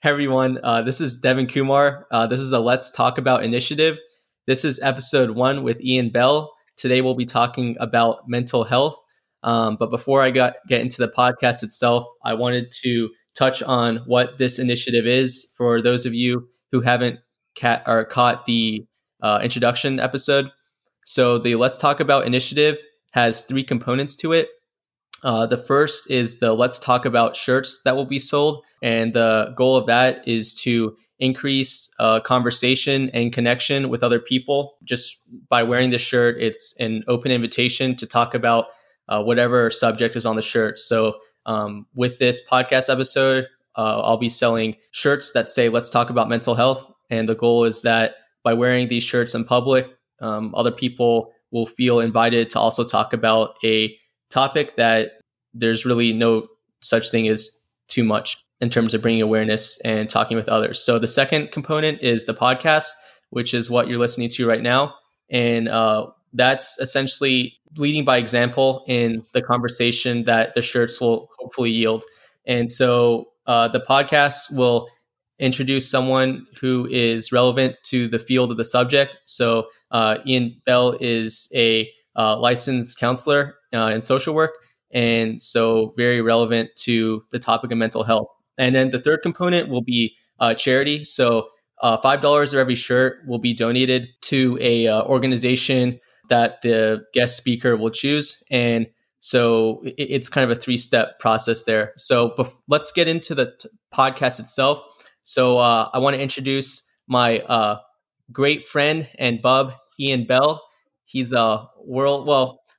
Hey everyone, this is Devin Kumar. This is a Let's Talk About initiative. This is episode 1 with Ian Bell. Today we'll be talking about mental health. But before I get into the podcast itself, I wanted to touch on what this initiative is for those of you who haven't caught the introduction episode. So the Let's Talk About initiative has 3 components to it. The first is the Let's Talk About shirts that will be sold. And the goal of that is to increase conversation and connection with other people. Just by wearing this shirt, it's an open invitation to talk about whatever subject is on the shirt. So with this podcast episode, I'll be selling shirts that say, Let's Talk About Mental Health. And the goal is that by wearing these shirts in public, other people will feel invited to also talk about a topic that there's really no such thing as too much in terms of bringing awareness and talking with others. So the second component is the podcast, which is what you're listening to right now. And that's essentially leading by example in the conversation that the shirts will hopefully yield. And so the podcast will introduce someone who is relevant to the field of the subject. So Ian Bell is a licensed counselor in social work, and so very relevant to the topic of mental health. And then the third component will be charity. So $5 of every shirt will be donated to a organization that the guest speaker will choose. And so it's kind of a 3-step process there. So let's get into the podcast itself. So I want to introduce my great friend and bub, Ian Bell. He's a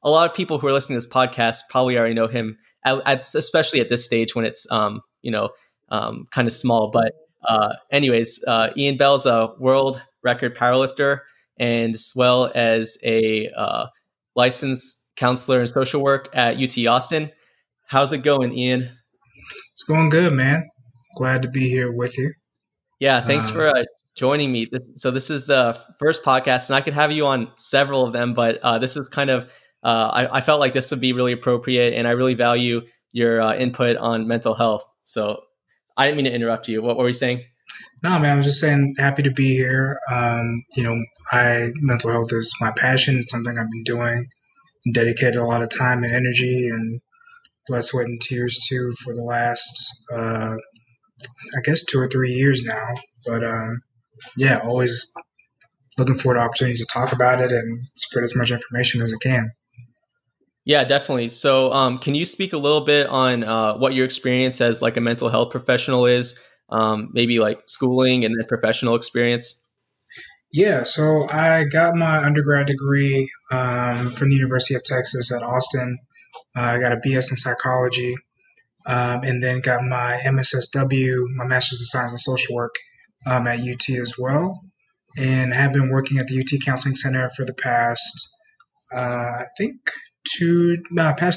lot of people who are listening to this podcast probably already know him, especially at this stage when it's, kind of small. But anyways, Ian Bell's a world record powerlifter, and as well as a licensed counselor in social work at UT Austin. How's it going, Ian? It's going good, man. Glad to be here with you. Yeah, thanks for joining me. This is the first podcast, and I could have you on several of them, but this is kind of... I felt like this would be really appropriate, and I really value your input on mental health. So I didn't mean to interrupt you. What were you saying? No, man, I was just saying happy to be here. Mental health is my passion. It's something I've been doing, dedicated a lot of time and energy and blood, sweat, and tears to for the last, 2 or 3 years now. But always looking forward to opportunities to talk about it and spread as much information as I can. Yeah, definitely. So can you speak a little bit on what your experience as like a mental health professional is, maybe like schooling and then professional experience? Yeah, so I got my undergrad degree from the University of Texas at Austin. I got a BS in psychology and then got my MSSW, my Master's of Science in Social Work at UT as well. And have been working at the UT Counseling Center for the past,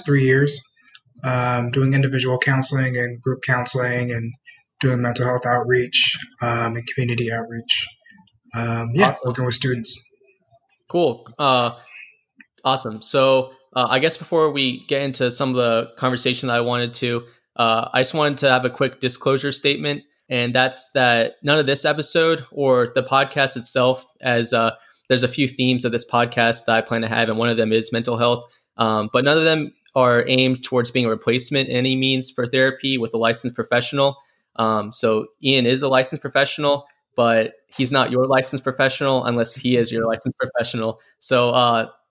3 years, doing individual counseling and group counseling and doing mental health outreach and community outreach. Awesome. Working with students. Cool. Awesome. So I guess before we get into some of the conversation that I wanted to, I just wanted to have a quick disclosure statement. And that's that none of this episode or the podcast itself, as there's a few themes of this podcast that I plan to have, and one of them is mental health. But none of them are aimed towards being a replacement in any means for therapy with a licensed professional. So Ian is a licensed professional, but he's not your licensed professional unless he is your licensed professional. So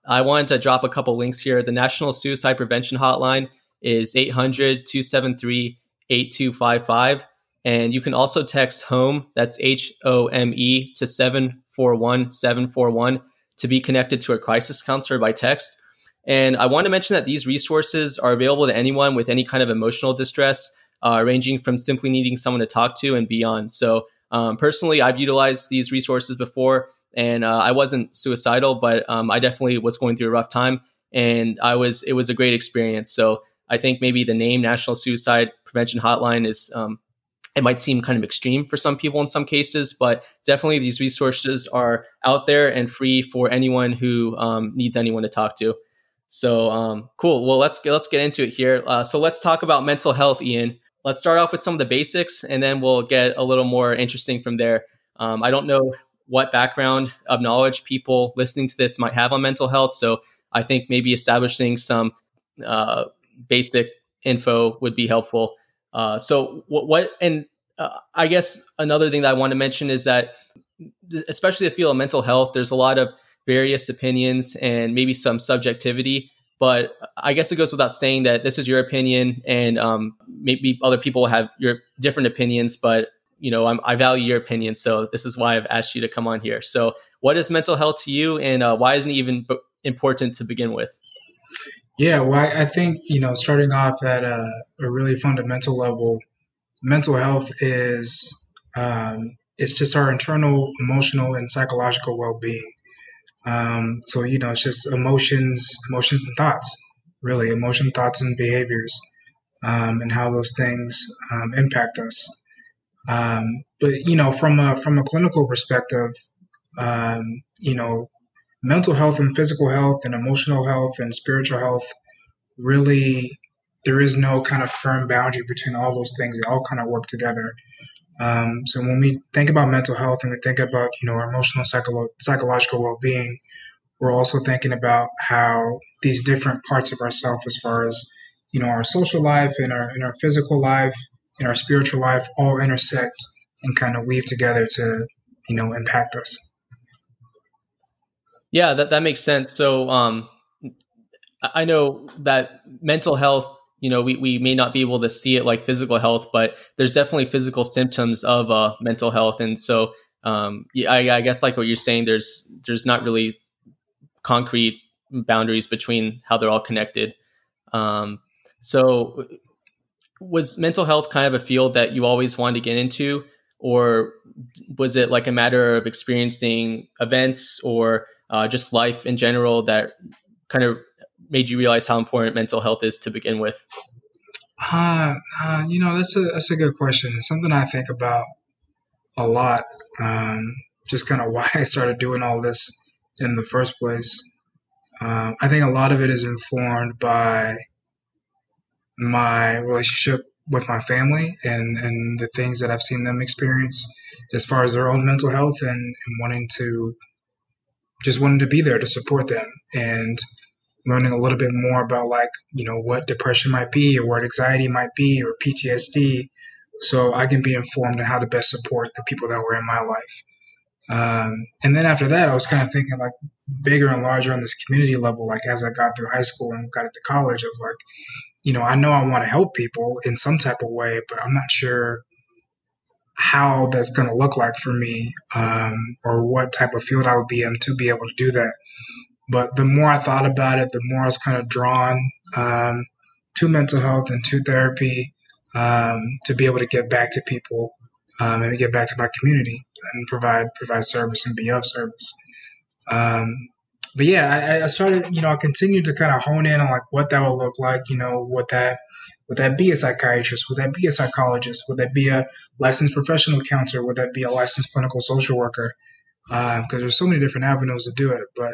I wanted to drop a couple links here. The National Suicide Prevention Hotline is 800-273-8255. And you can also text HOME, that's HOME, to 741-741 to be connected to a crisis counselor by text. And I want to mention that these resources are available to anyone with any kind of emotional distress, ranging from simply needing someone to talk to and beyond. So personally, I've utilized these resources before, and I wasn't suicidal, but I definitely was going through a rough time, and it was a great experience. So I think maybe the name National Suicide Prevention Hotline is... it might seem kind of extreme for some people in some cases, but definitely these resources are out there and free for anyone who needs anyone to talk to. So cool. Well, let's get into it here. So let's talk about mental health, Ian. let's start off with some of the basics, and then we'll get a little more interesting from there. I don't know what background of knowledge people listening to this might have on mental health, so I think maybe establishing some basic info would be helpful. So I guess another thing that I want to mention is that, especially the field of mental health, there's a lot of various opinions and maybe some subjectivity. But I guess it goes without saying that this is your opinion, and maybe other people have your different opinions, but you know, I value your opinion. So this is why I've asked you to come on here. So what is mental health to you, and why isn't it even important to begin with? Yeah, well, I think, you know, starting off at a really fundamental level, mental health is it's just our internal, emotional, and psychological well-being. So, you know, it's just emotions and thoughts, really, thoughts and behaviors, and how those things impact us. But, you know, from a clinical perspective, you know, mental health and physical health and emotional health and spiritual health, really, there is no kind of firm boundary between all those things. They all kind of work together. So when we think about mental health and we think about, you know, our emotional, psychological well-being, we're also thinking about how these different parts of ourselves, as far as, you know, our social life and our physical life and our spiritual life, all intersect and kind of weave together to, you know, impact us. Yeah, that makes sense. So I know that mental health, you know, we may not be able to see it like physical health, but there's definitely physical symptoms of mental health. And so I guess, like what you're saying, there's not really concrete boundaries between how they're all connected. So was mental health kind of a field that you always wanted to get into, or was it like a matter of experiencing events or just life in general that kind of made you realize how important mental health is to begin with? You know, that's a good question. It's something I think about a lot, just kind of why I started doing all this in the first place. I think a lot of it is informed by my relationship with my family and the things that I've seen them experience as far as their own mental health and wanting to be there to support them, and learning a little bit more about, like, you know, what depression might be or what anxiety might be or PTSD, so I can be informed on how to best support the people that were in my life. And then after that, I was kind of thinking, like, bigger and larger on this community level, like as I got through high school and got into college, of like, you know, I know I want to help people in some type of way, but I'm not sure how that's going to look like for me, or what type of field I would be in to be able to do that. But the more I thought about it, the more I was kind of drawn to mental health and to therapy, to be able to get back to people, and get back to my community and provide service and be of service. But yeah, I started, you know, I continued to kind of hone in on, like, what that would look like. You know, would that be a psychiatrist? Would that be a psychologist? Would that be a licensed professional counselor? Would that be a licensed clinical social worker? Because there's so many different avenues to do it, but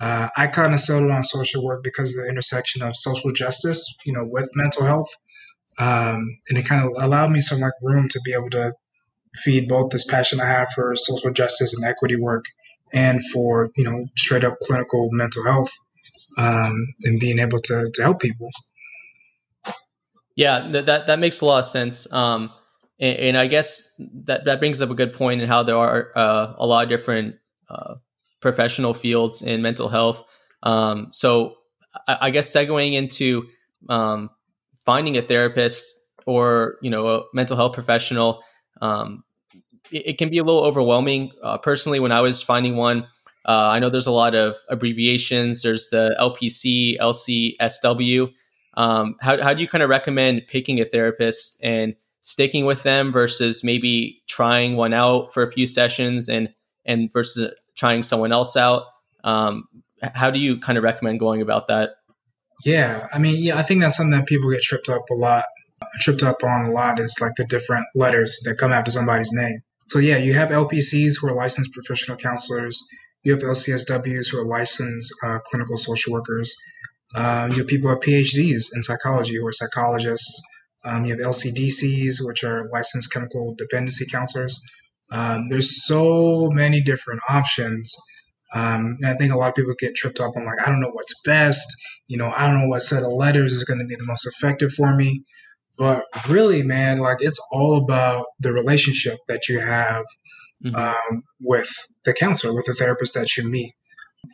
I kind of settled on social work because of the intersection of social justice, you know, with mental health. And it kind of allowed me some, like, room to be able to feed both this passion I have for social justice and equity work and for, you know, straight up clinical mental health, and being able to help people. Yeah, that makes a lot of sense. And I guess that brings up a good point in how there are a lot of different professional fields in mental health. So I guess segueing into finding a therapist or, you know, a mental health professional, it can be a little overwhelming. Personally, when I was finding one, I know there's a lot of abbreviations. There's the LPC, LCSW. How do you kind of recommend picking a therapist and sticking with them versus maybe trying one out for a few sessions and versus trying someone else out? How do you kind of recommend going about that? Yeah. I mean, yeah, I think that's something that people get tripped up on a lot is, like, the different letters that come after somebody's name. So yeah, you have LPCs who are licensed professional counselors. You have LCSWs who are licensed clinical social workers. You have people who have PhDs in psychology who are psychologists, You have LCDCs, which are licensed chemical dependency counselors. There's so many different options. And I think a lot of people get tripped up on like, I don't know what's best. You know, I don't know what set of letters is going to be the most effective for me. But really, man, like it's all about the relationship that you have with the counselor, with the therapist that you meet.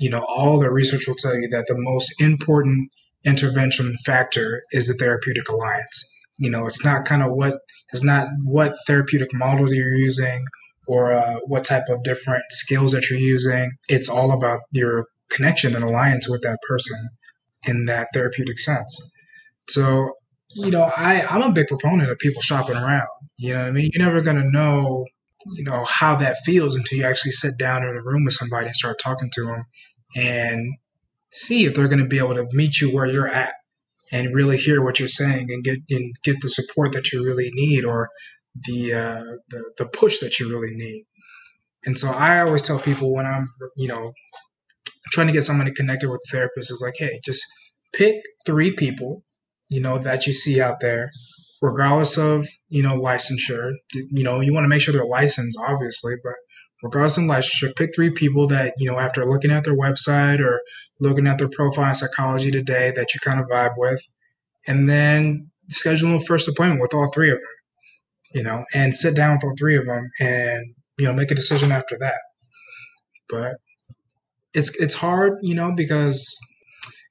You know, all the research will tell you that the most important intervention factor is the therapeutic alliance. You know, it's not what therapeutic model you're using or what type of different skills that you're using. It's all about your connection and alliance with that person in that therapeutic sense. So, you know, I'm a big proponent of people shopping around. You know what I mean? You're never going to know, you know, how that feels until you actually sit down in a room with somebody and start talking to them and see if they're going to be able to meet you where you're at and really hear what you're saying and get the support that you really need or the push that you really need. And so I always tell people when I'm, you know, trying to get somebody connected with a therapist is like, hey, just pick 3 people, you know, that you see out there, regardless of, you know, licensure. You know, you want to make sure they're licensed, obviously, but regardless of licensure, pick 3 people that, you know, after looking at their website or looking at their profile in Psychology Today that you kind of vibe with, and then schedule a first appointment with all 3 of them, you know, and sit down with all 3 of them and, you know, make a decision after that. But it's hard, you know, because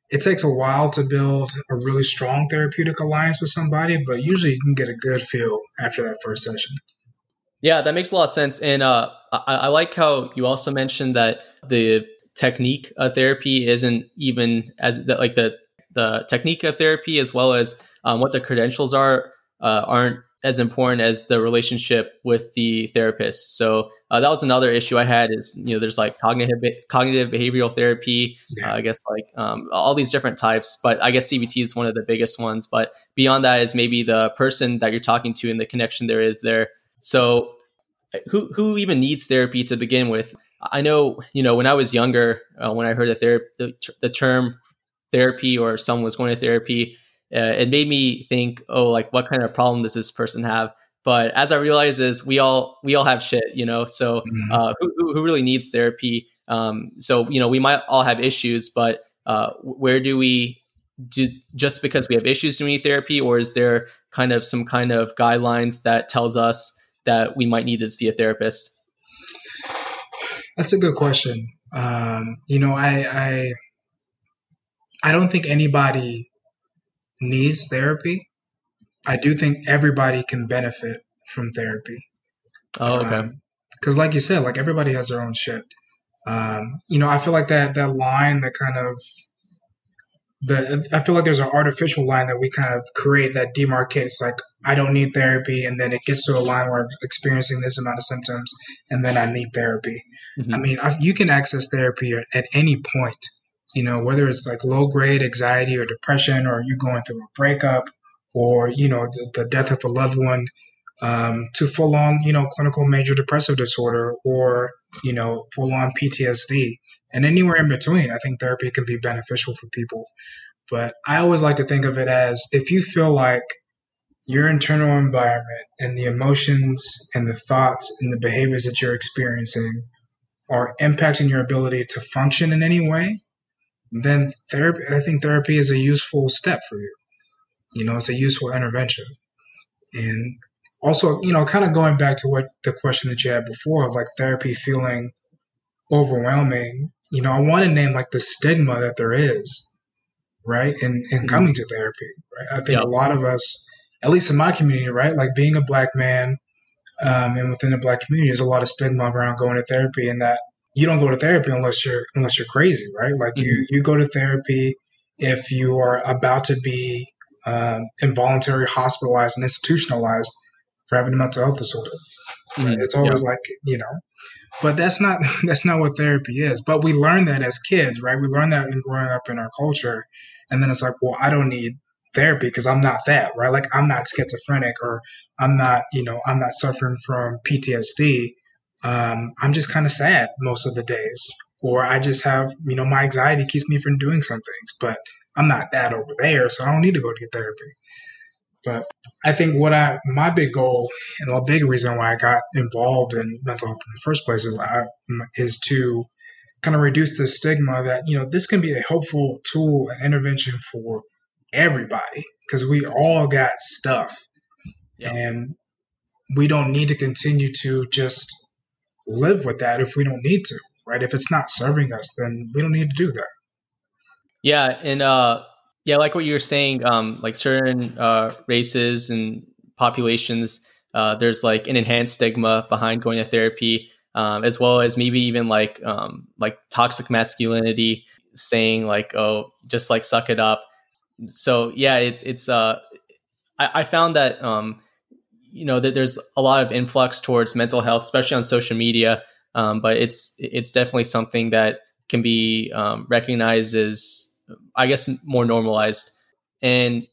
it takes a while to build a really strong therapeutic alliance with somebody, but usually you can get a good feel after that first session. Yeah, that makes a lot of sense. And I like how you also mentioned that the technique of therapy isn't even as like the technique of therapy as well as what the credentials are aren't as important as the relationship with the therapist. So that was another issue I had is, you know, there's like cognitive behavioral therapy, I guess like all these different types, but I guess CBT is one of the biggest ones. But beyond that is maybe the person that you're talking to and the connection there is there. So who even needs therapy to begin with? I know, you know, when I was younger, when I heard the term therapy or someone was going to therapy, it made me think, oh, like what kind of problem does this person have? But as I realized is we all have shit, you know, so who really needs therapy? So, you know, we might all have issues, but where do we do just because we have issues, do we need therapy? Or is there kind of some kind of guidelines that tells us that we might need to see a therapist? That's a good question. You know, I don't think anybody needs therapy. I do think everybody can benefit from therapy. Oh, okay. Because like you said, like everybody has their own shit. You know, I feel like that line that kind of I feel like there's an artificial line that we kind of create that demarcates like I don't need therapy, and then it gets to a line where I'm experiencing this amount of symptoms and then I need therapy. I mean, you can access therapy at any point. You know, whether it's like low-grade anxiety or depression, or you're going through a breakup, or, you know, the death of a loved one, to full-on, you know, clinical major depressive disorder, or, you know, full-on PTSD, and anywhere in between, I think therapy can be beneficial for people. But I always like to think of it as if you feel like your internal environment and the emotions and the thoughts and the behaviors that you're experiencing are impacting your ability to function in any way, then therapy, I think therapy is a useful step for you. You know, it's a useful intervention. And also, you know, kind of going back to what the question that you had before of like therapy feeling overwhelming, you know, I want to name like the stigma that there is, right? And coming to therapy, right? I think a lot of us, at least in my community, right? Like being a Black man and within the Black community, there's a lot of stigma around going to therapy, and that you don't go to therapy unless you're crazy, right? Like you go to therapy if you are about to be involuntarily hospitalized and institutionalized for having a mental health disorder. Right? It's always like, you know, but that's not what therapy is. But we learn that as kids, right? We learn that in growing up in our culture, and then it's like, well, I don't need therapy because I'm not that, right? Like I'm not schizophrenic, or I'm not, you know, I'm not suffering from PTSD. I'm just kind of sad most of the days, or I just have, you know, my anxiety keeps me from doing some things, but I'm not that over there, so I don't need to go to therapy. But I think my big goal and a big reason why I got involved in mental health in the first place is to kind of reduce the stigma that, you know, this can be a helpful tool and intervention for everybody because we all got stuff. Yep. And we don't need to continue to just live with that if we don't need to, right? If it's not serving us, then we don't need to do that. Yeah. And, yeah, like what you were saying, like certain races and populations, there's like an enhanced stigma behind going to therapy, as well as maybe even like toxic masculinity, saying like, oh, just like suck it up. So yeah, I found that you know, that there's a lot of influx towards mental health, especially on social media, but it's definitely something that can be recognized as, I guess, more normalized. And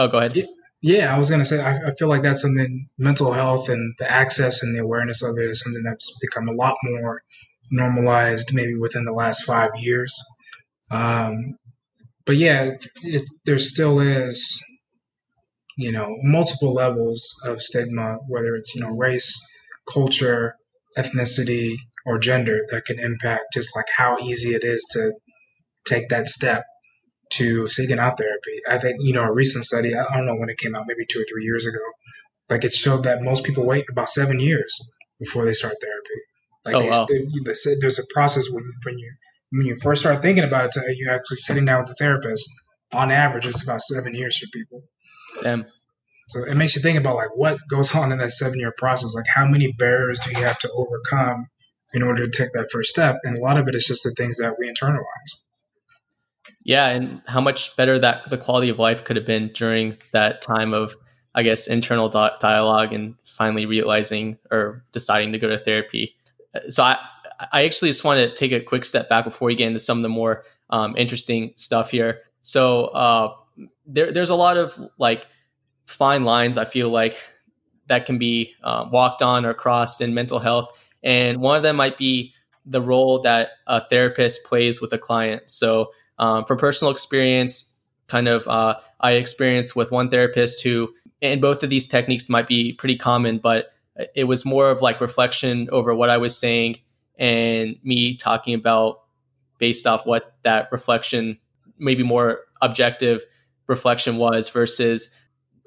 oh, go ahead. Yeah, I was going to say, I feel like that's something, mental health and the access and the awareness of it is something that's become a lot more normalized maybe within the last 5 years. But yeah, there still is, you know, multiple levels of stigma, whether it's, you know, race, culture, ethnicity, or gender, that can impact just like how easy it is to take that step to seeking out therapy. I think, you know, a recent study, I don't know when it came out, maybe 2 or 3 years ago, like it showed that most people wait about 7 years before they start therapy. Like, there's a process when you first start thinking about it to you actually sitting down with the therapist. On average, it's about 7 years for people. Damn. So it makes you think about like what goes on in that 7-year process. Like how many barriers do you have to overcome in order to take that first step? And a lot of it is just the things that we internalize. Yeah, and how much better that the quality of life could have been during that time of, I guess, internal dialogue and finally realizing or deciding to go to therapy. So I actually just want to take a quick step back before we get into some of the more interesting stuff here. So there's a lot of like fine lines, I feel like, that can be walked on or crossed in mental health. And one of them might be the role that a therapist plays with a client. So from personal experience, kind of, I experienced with one therapist who, and both of these techniques might be pretty common, but it was more of like reflection over what I was saying and me talking about based off what that reflection, maybe more objective reflection, was, versus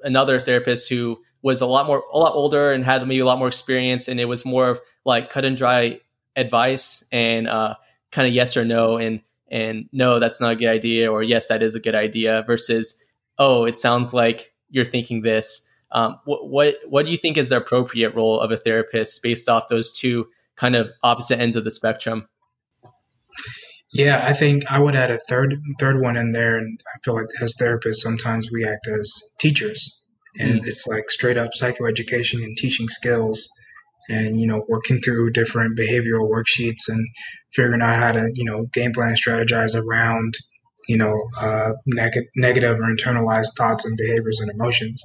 another therapist who was a lot older and had maybe a lot more experience. And it was more of like cut and dry advice and kind of yes or no. And no, that's not a good idea, or yes, that is a good idea, versus, oh, it sounds like you're thinking this. What do you think is the appropriate role of a therapist based off those two kind of opposite ends of the spectrum? Yeah, I think I would add a third one in there. And I feel like as therapists, sometimes we act as teachers, and it's like straight up psychoeducation and teaching skills. And, you know, working through different behavioral worksheets and figuring out how to, you know, game plan, strategize around, you know, negative or internalized thoughts and behaviors and emotions.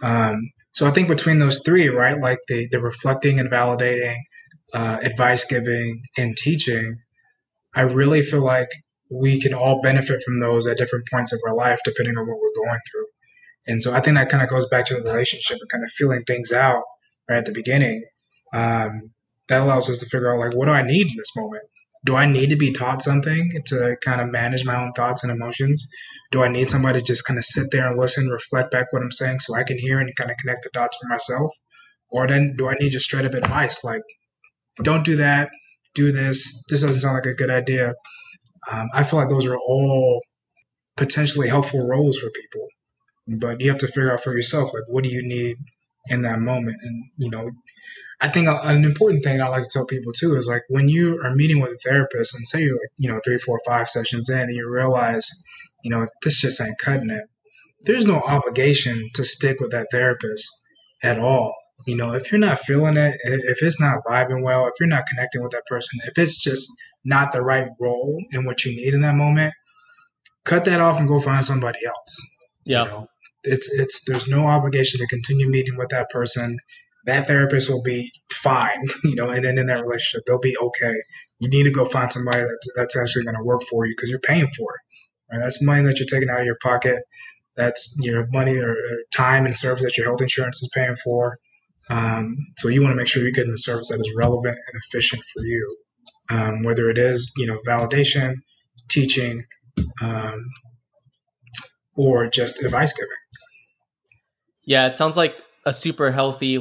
So I think between those three, right, like the reflecting and validating, advice giving and teaching, I really feel like we can all benefit from those at different points of our life, depending on what we're going through. And so I think that kind of goes back to the relationship and kind of feeling things out right at the beginning. That allows us to figure out, like, what do I need in this moment? Do I need to be taught something to kind of manage my own thoughts and emotions? Do I need somebody to just kind of sit there and listen, reflect back what I'm saying so I can hear and kind of connect the dots for myself? Or then do I need just straight up advice? Like, don't do that, do this. This doesn't sound like a good idea. I feel like those are all potentially helpful roles for people, but you have to figure out for yourself, like, what do you need in that moment? And, you know, I think an important thing I like to tell people too is like when you are meeting with a therapist and say you're like, you know, 3, 4, 5 sessions in and you realize, you know, this just ain't cutting it, there's no obligation to stick with that therapist at all. You know, if you're not feeling it, if it's not vibing well, if you're not connecting with that person, if it's just not the right role and what you need in that moment, cut that off and go find somebody else. Yeah. You know? It's there's no obligation to continue meeting with that person. That therapist will be fine, you know, and then in that relationship, they'll be okay. You need to go find somebody that's actually going to work for you because you're paying for it. Right? That's money that you're taking out of your pocket That's your money or time and service that your health insurance is paying for. So you want to make sure you're getting a service that is relevant and efficient for you, whether it is, validation, teaching, or just advice giving. Yeah, it sounds like a super healthy,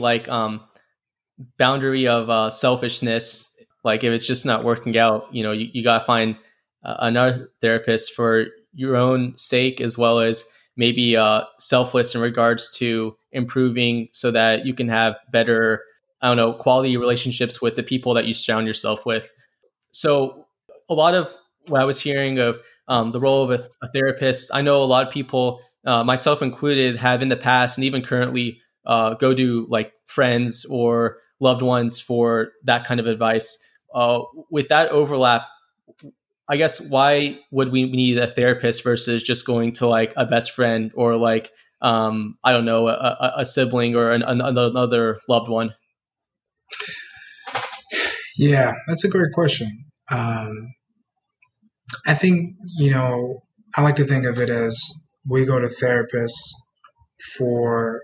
boundary of selfishness. Like if it's just not working out, you got to find another therapist for your own sake, as well as maybe selfless in regards to improving so that you can have better, quality relationships with the people that you surround yourself with. So a lot of what I was hearing of the role of a therapist, I know a lot of people, myself included, have in the past and even currently go to friends or loved ones for that kind of advice. With that overlap, I guess, why would we need a therapist versus just going to a best friend or a sibling or another loved one? Yeah, that's a great question. I think, I like to think of it as we go to therapists for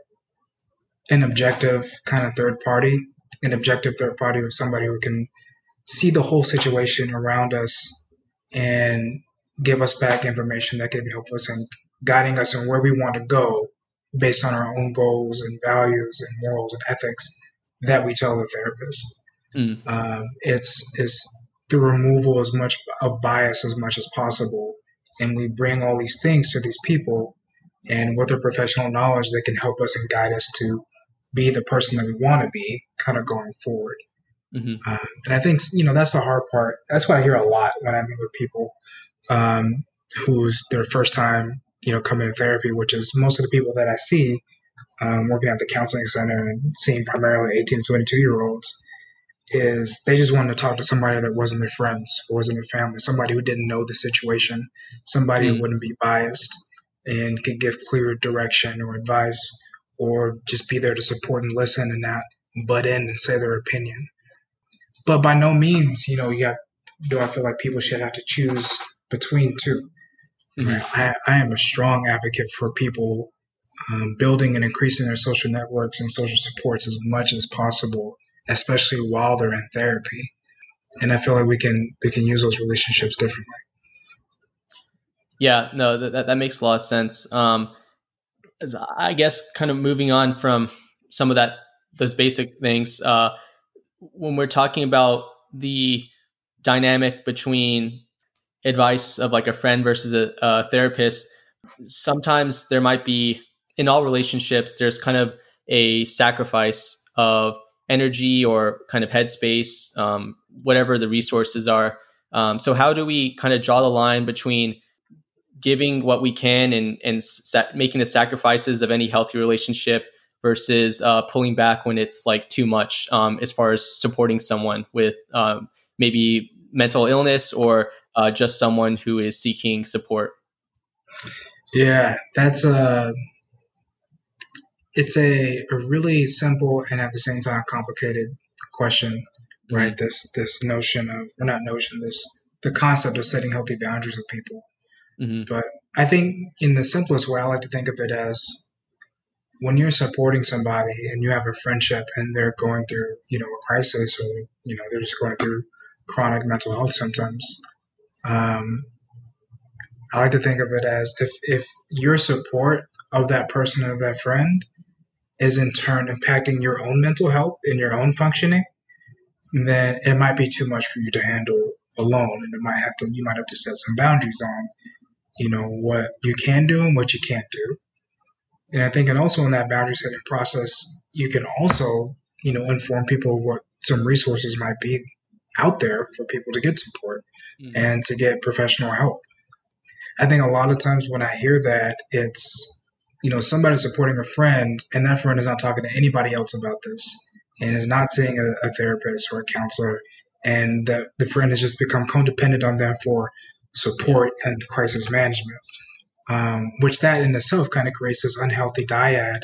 an objective kind of third party, with somebody who can see the whole situation around us and give us back information that can help us in guiding us in where we want to go based on our own goals and values and morals and ethics that we tell the therapist. It's the removal as much of bias as much as possible. And we bring all these things to these people, and with their professional knowledge, they can help us and guide us to be the person that we want to be kind of going forward. Mm-hmm. And I think, that's the hard part. That's what I hear a lot when I meet with people who's their first time, coming to therapy, which is most of the people that I see working at the counseling center and seeing primarily 18 to 22-year-olds is they just wanted to talk to somebody that wasn't their friends, wasn't their family, somebody who didn't know the situation, somebody who wouldn't be biased and could give clear direction or advice or just be there to support and listen and not butt in and say their opinion. But by no means, do I feel like people should have to choose between two. Mm-hmm. I am a strong advocate for people building and increasing their social networks and social supports as much as possible, especially while they're in therapy. And I feel like we can use those relationships differently. Yeah, no, that makes a lot of sense. I guess kind of moving on from some of those basic things, when we're talking about the dynamic between advice of a friend versus a therapist, sometimes there might be, in all relationships, there's kind of a sacrifice of energy or kind of headspace, whatever the resources are. So how do we kind of draw the line between giving what we can and making the sacrifices of any healthy relationship versus pulling back when it's too much, as far as supporting someone with maybe mental illness or just someone who is seeking support? Yeah, that's it's a really simple and at the same time complicated question, right? Mm-hmm. The concept of setting healthy boundaries with people. Mm-hmm. But I think in the simplest way, I like to think of it as when you're supporting somebody and you have a friendship and they're going through, a crisis or, they're just going through chronic mental health symptoms. I like to think of it as if your support of that person or that friend is in turn impacting your own mental health and your own functioning, then it might be too much for you to handle alone. And you might have to set some boundaries on, what you can do and what you can't do. And I think, and also in that boundary setting process, you can also, inform people what some resources might be out there for people to get support and to get professional help. I think a lot of times when I hear that, it's, somebody supporting a friend and that friend is not talking to anybody else about this and is not seeing a therapist or a counselor. And the friend has just become codependent on them for support and crisis management. Which that in itself kind of creates this unhealthy dyad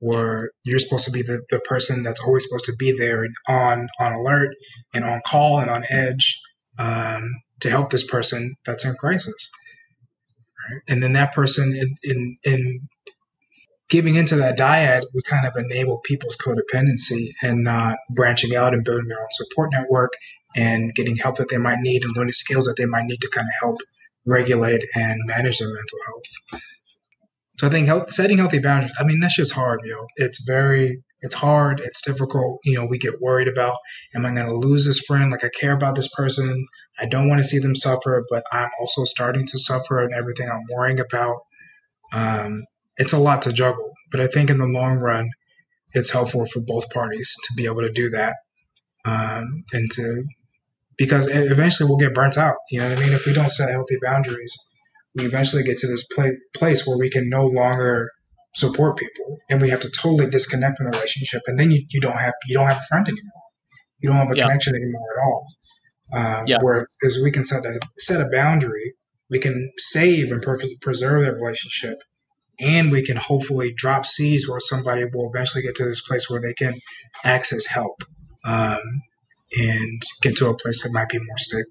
where you're supposed to be the person that's always supposed to be there and on alert and on call and on edge to help this person that's in crisis. right? And then that person, in giving into that dyad, we kind of enable people's codependency and not branching out and building their own support network and getting help that they might need and learning skills that they might need to kind of help regulate and manage their mental health. So I think setting healthy boundaries, I mean, that's just hard, yo. It's hard. It's difficult. You know, we get worried about, am I going to lose this friend? Like, I care about this person. I don't want to see them suffer, but I'm also starting to suffer and everything I'm worrying about. It's a lot to juggle, but I think in the long run, it's helpful for both parties to be able to do that. Because eventually we'll get burnt out. You know what I mean? If we don't set healthy boundaries, we eventually get to this place where we can no longer support people, and we have to totally disconnect from the relationship. And then you don't have a friend anymore. You don't have a connection anymore at all. Whereas we can set a boundary, we can save and perfectly preserve that relationship, and we can hopefully drop seeds where somebody will eventually get to this place where they can access help and get to a place that might be more stable.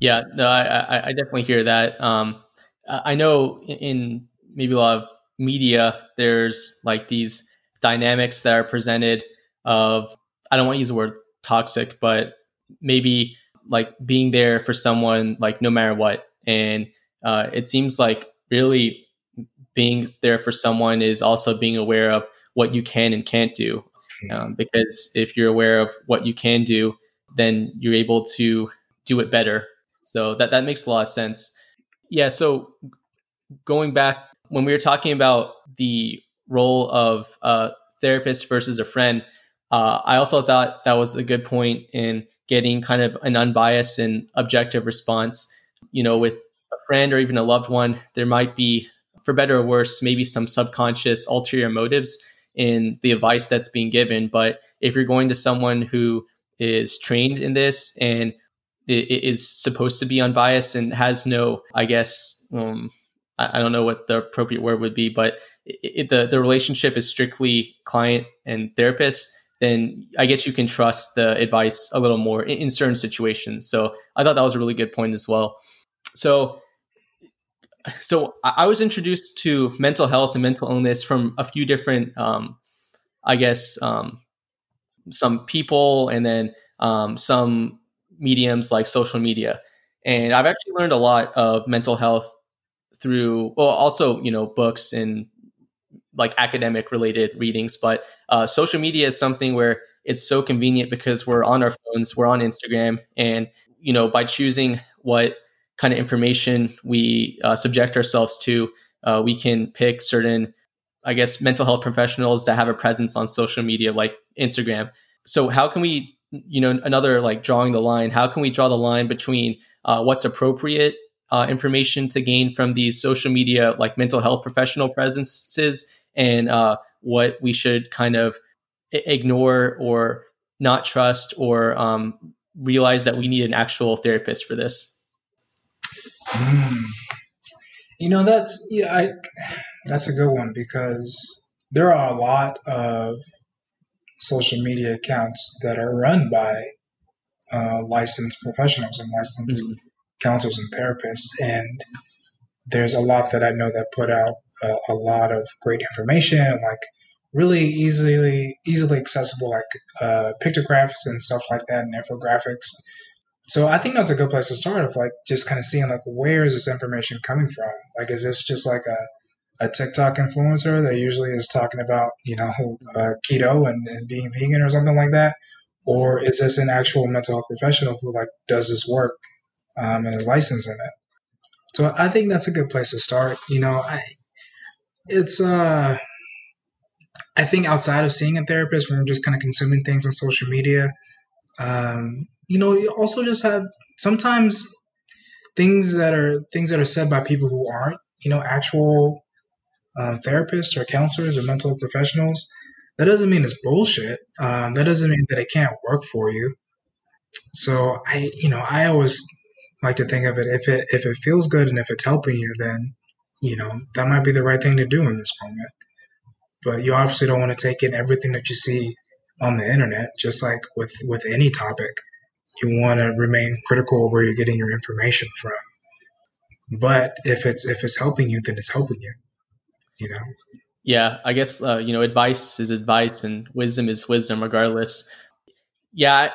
Yeah, no, I definitely hear that. I know in maybe a lot of media, there's like these dynamics that are presented of, I don't want to use the word toxic, but maybe like being there for someone, like no matter what. And it seems like really being there for someone is also being aware of what you can and can't do. Because if you're aware of what you can do, then you're able to do it better. So that makes a lot of sense. Yeah. So going back when we were talking about the role of a therapist versus a friend, I also thought that was a good point in getting kind of an unbiased and objective response. You know, with a friend or even a loved one, there might be, for better or worse, maybe some subconscious ulterior motives in the advice that's being given. But if you're going to someone who is trained in this and it is supposed to be unbiased and has no, I guess, I don't know what the appropriate word would be, but the relationship is strictly client and therapist, then I guess you can trust the advice a little more in certain situations. So I thought that was a really good point as well. So I was introduced to mental health and mental illness from a few different, some people and then some mediums like social media. And I've actually learned a lot of mental health through, well, also, you know, books and like academic related readings, but social media is something where it's so convenient because we're on our phones, we're on Instagram, and, you know, by choosing what kind of information we subject ourselves to, we can pick certain, I guess, mental health professionals that have a presence on social media like Instagram. So how can we, you know, another like drawing the line, how can we draw the line between what's appropriate information to gain from these social media, like mental health professional presences, and what we should kind of ignore or not trust or realize that we need an actual therapist for this? You know, that's a good one, because there are a lot of social media accounts that are run by licensed professionals and licensed counselors and therapists. And there's a lot that I know that put out a lot of great information, like really easily accessible, like pictographs and stuff like that, and infographics. So I think that's a good place to start, of like just kind of seeing like, where is this information coming from? Like, is this just like a TikTok influencer that usually is talking about, you know, keto and being vegan or something like that? Or is this an actual mental health professional who like does this work and is licensed in it? So I think that's a good place to start. You know, I think outside of seeing a therapist, when we're just kind of consuming things on social media, you know, you also just have sometimes things that are said by people who aren't, you know, actual therapists or counselors or mental health professionals. That doesn't mean it's bullshit. That doesn't mean that it can't work for you. So I always like to think of it, if it feels good and if it's helping you, then, you know, that might be the right thing to do in this moment. But you obviously don't want to take in everything that you see on the internet, just like with any topic. You want to remain critical where you're getting your information from. But if it's helping you, then it's helping you, you know? Yeah, I guess, advice is advice and wisdom is wisdom regardless. Yeah,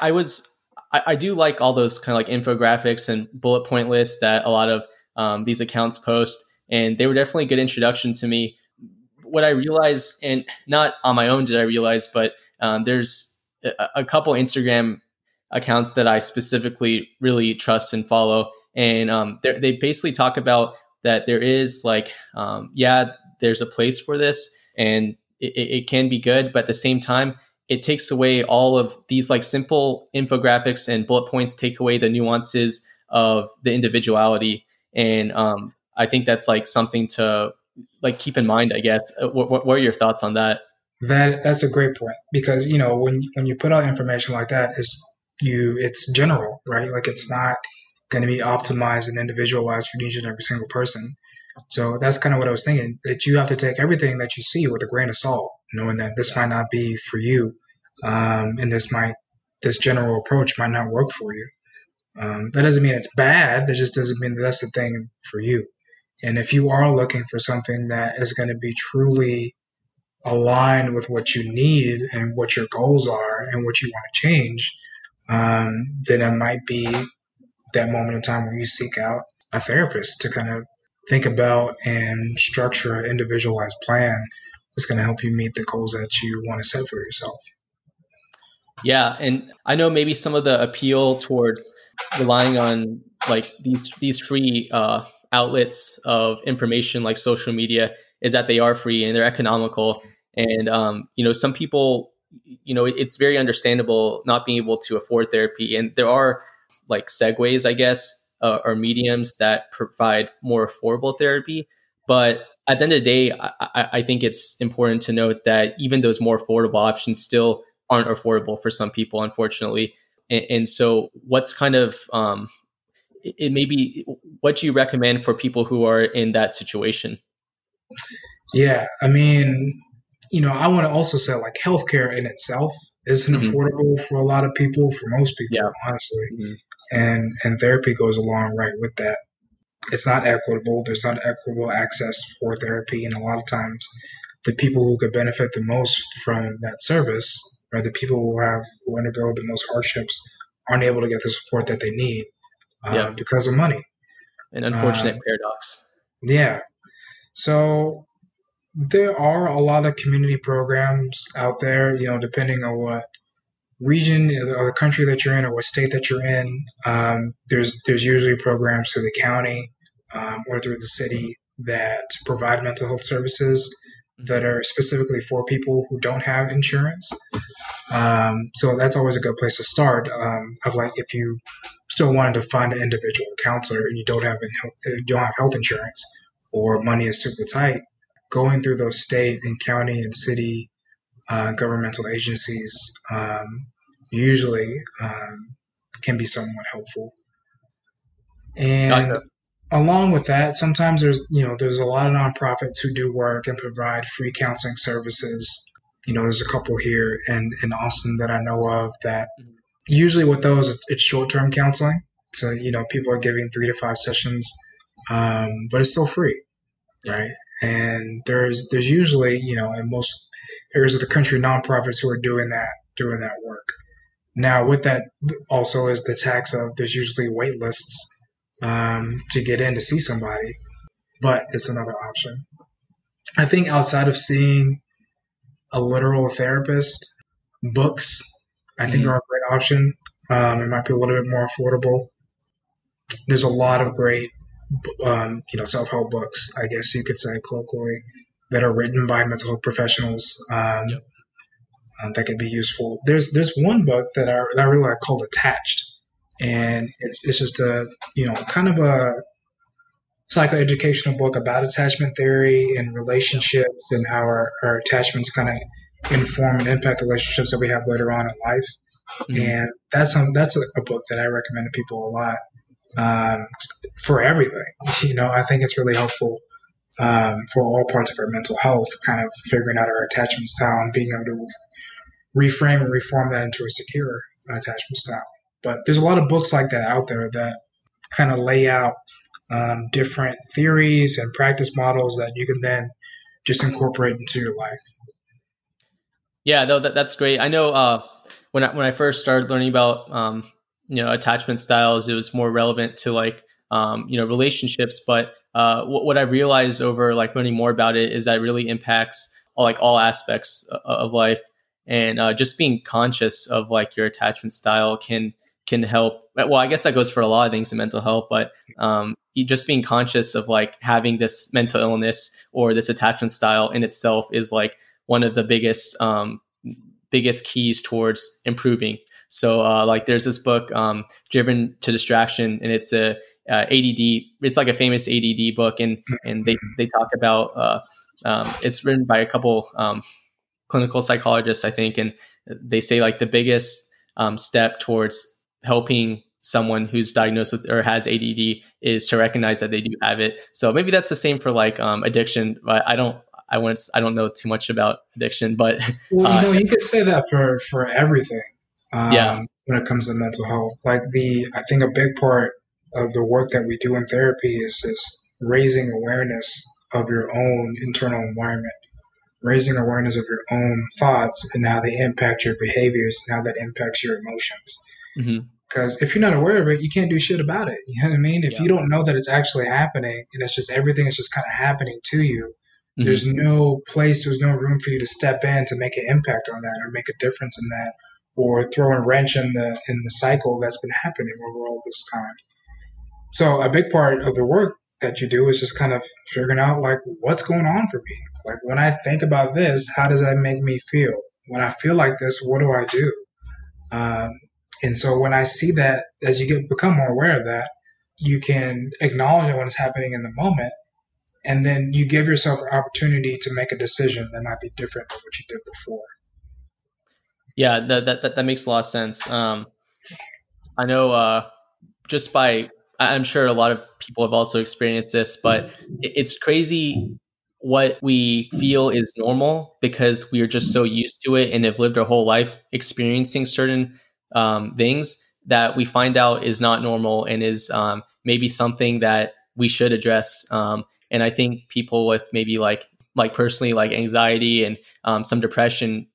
I do like all those kind of like infographics and bullet point lists that a lot of these accounts post, and they were definitely a good introduction to me. What I realized, and not on my own did I realize, but there's a couple Instagram accounts that I specifically really trust and follow. And they basically talk about that there is like, there's a place for this and it can be good. But at the same time, it takes away all of these like simple infographics and bullet points, take away the nuances of the individuality. And I think that's like something to like keep in mind, I guess. What are your thoughts on that? That's a great point, because, you know, when you put out information like that, it's general, right? Like it's not going to be optimized and individualized for each and every single person. So that's kind of what I was thinking, that you have to take everything that you see with a grain of salt, knowing that this might not be for you, and this general approach might not work for you. That doesn't mean it's bad. That just doesn't mean that that's the thing for you. And if you are looking for something that is going to be truly aligned with what you need and what your goals are and what you want to change, then it might be that moment in time where you seek out a therapist to kind of think about and structure an individualized plan that's going to help you meet the goals that you want to set for yourself. Yeah. And I know maybe some of the appeal towards relying on like these free outlets of information like social media is that they are free and they're economical. And, some people, it's very understandable not being able to afford therapy. And there are like segues, I guess, or mediums that provide more affordable therapy. But at the end of the day, I think it's important to note that even those more affordable options still aren't affordable for some people, unfortunately. And so what's kind of, what do you recommend for people who are in that situation? Yeah, I mean, I want to also say like healthcare in itself isn't affordable for a lot of people, for most people, honestly. Mm-hmm. And therapy goes along right with that. It's not equitable. There's not equitable access for therapy. And a lot of times the people who could benefit the most from that service are the people who undergo the most hardships, aren't able to get the support that they need because of money. An unfortunate paradox. Yeah. So there are a lot of community programs out there, depending on what region or the country that you're in or what state that you're in, there's usually programs through the county or through the city that provide mental health services that are specifically for people who don't have insurance. So that's always a good place to start. If you still wanted to find an individual counselor and you don't have health insurance or money is super tight, going through those state and county and city governmental agencies usually can be somewhat helpful. And gotcha. Along with that, sometimes there's a lot of nonprofits who do work and provide free counseling services. There's a couple here in Austin that I know of that usually with those, it's short-term counseling. So, people are giving 3 to 5 sessions, but it's still free. Right. And there's usually, in most areas of the country, nonprofits who are doing that work. Now, with that also is the tax of there's usually wait lists to get in to see somebody, but it's another option. I think outside of seeing a literal therapist, books, I think are a great option. It might be a little bit more affordable. There's a lot of great self-help books, I guess you could say colloquially, that are written by mental health professionals that could be useful. There's one book that I really like called Attached, and it's just a kind of a psychoeducational book about attachment theory and relationships and how our attachments kind of inform and impact the relationships that we have later on in life. And that's a book that I recommend to people a lot. For everything, I think it's really helpful for all parts of our mental health, kind of figuring out our attachment style and being able to reframe and reform that into a secure attachment style. But there's a lot of books like that out there that kind of lay out different theories and practice models that you can then just incorporate into your life. Yeah, no, that's great. I know when I first started learning about attachment styles, it was more relevant to relationships. But what I realized over learning more about it is that it really impacts all aspects of life, and just being conscious of your attachment style can help. Well, I guess that goes for a lot of things in mental health, but just being conscious of having this mental illness or this attachment style in itself is one of the biggest keys towards improving. So there's this book, Driven to Distraction, and it's a ADD. It's a famous ADD book, and they talk about it's written by a couple clinical psychologists, I think, and they say the biggest step towards helping someone who's diagnosed with or has ADD is to recognize that they do have it. So maybe that's the same for addiction, but I don't know too much about addiction, but you could say that for everything. When it comes to mental health, I think a big part of the work that we do in therapy is just raising awareness of your own internal environment, raising awareness of your own thoughts and how they impact your behaviors and how that impacts your emotions. Mm-hmm. Because if you're not aware of it, you can't do shit about it. You know what I mean? If you don't know that it's actually happening and it's just everything is just kind of happening to you, mm-hmm. There's no room for you to step in to make an impact on that or make a difference in that or throw a wrench in the cycle that's been happening over all this time. So a big part of the work that you do is just kind of figuring out what's going on for me. When I think about this, how does that make me feel? When I feel like this, what do I do? And so when I see that, as you become more aware of that, you can acknowledge it when it's happening in the moment, and then you give yourself an opportunity to make a decision that might be different than what you did before. Yeah, that makes a lot of sense. I know I'm sure a lot of people have also experienced this, but it's crazy what we feel is normal because we are just so used to it and have lived our whole life experiencing certain things that we find out is not normal and is maybe something that we should address. And I think people with maybe personally anxiety and some depression,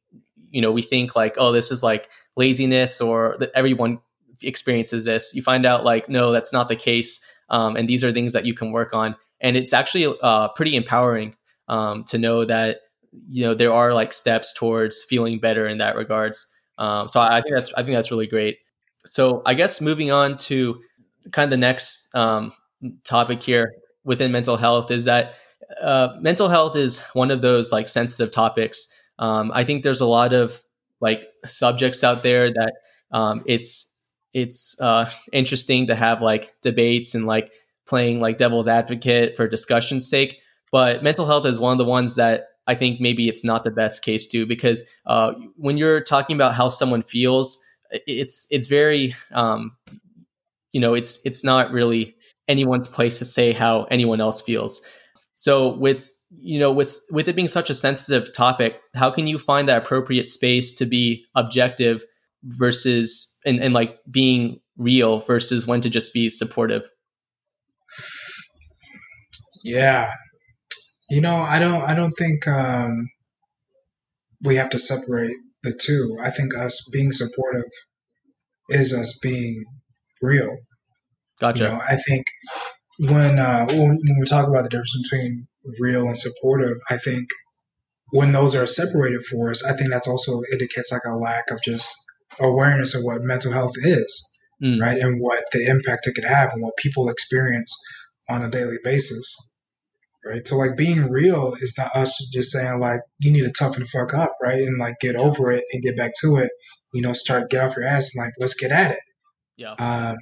we think oh, this is laziness or that everyone experiences this. You find out no, that's not the case. And these are things that you can work on. And it's actually pretty empowering to know that, there are steps towards feeling better in that regards. So I think that's really great. So I guess moving on to kind of the next topic here within mental health is that mental health is one of those sensitive topics. I think there's a lot of subjects out there that it's interesting to have debates and playing devil's advocate for discussion's sake. But mental health is one of the ones that I think maybe it's not the best case too, because when you're talking about how someone feels, it's very, it's not really anyone's place to say how anyone else feels. So with it being such a sensitive topic, how can you find that appropriate space to be objective versus and being real versus when to just be supportive? Yeah. I don't think we have to separate the two. I think us being supportive is us being real. Gotcha. I think when we talk about the difference between real and supportive, I think when those are separated for us, I think that's also indicates a lack of just awareness of what mental health is, right? And what the impact it could have and what people experience on a daily basis. Right. So being real is not us just saying you need to toughen the fuck up, right? And get over it and get back to it, get off your ass and let's get at it. Yeah. I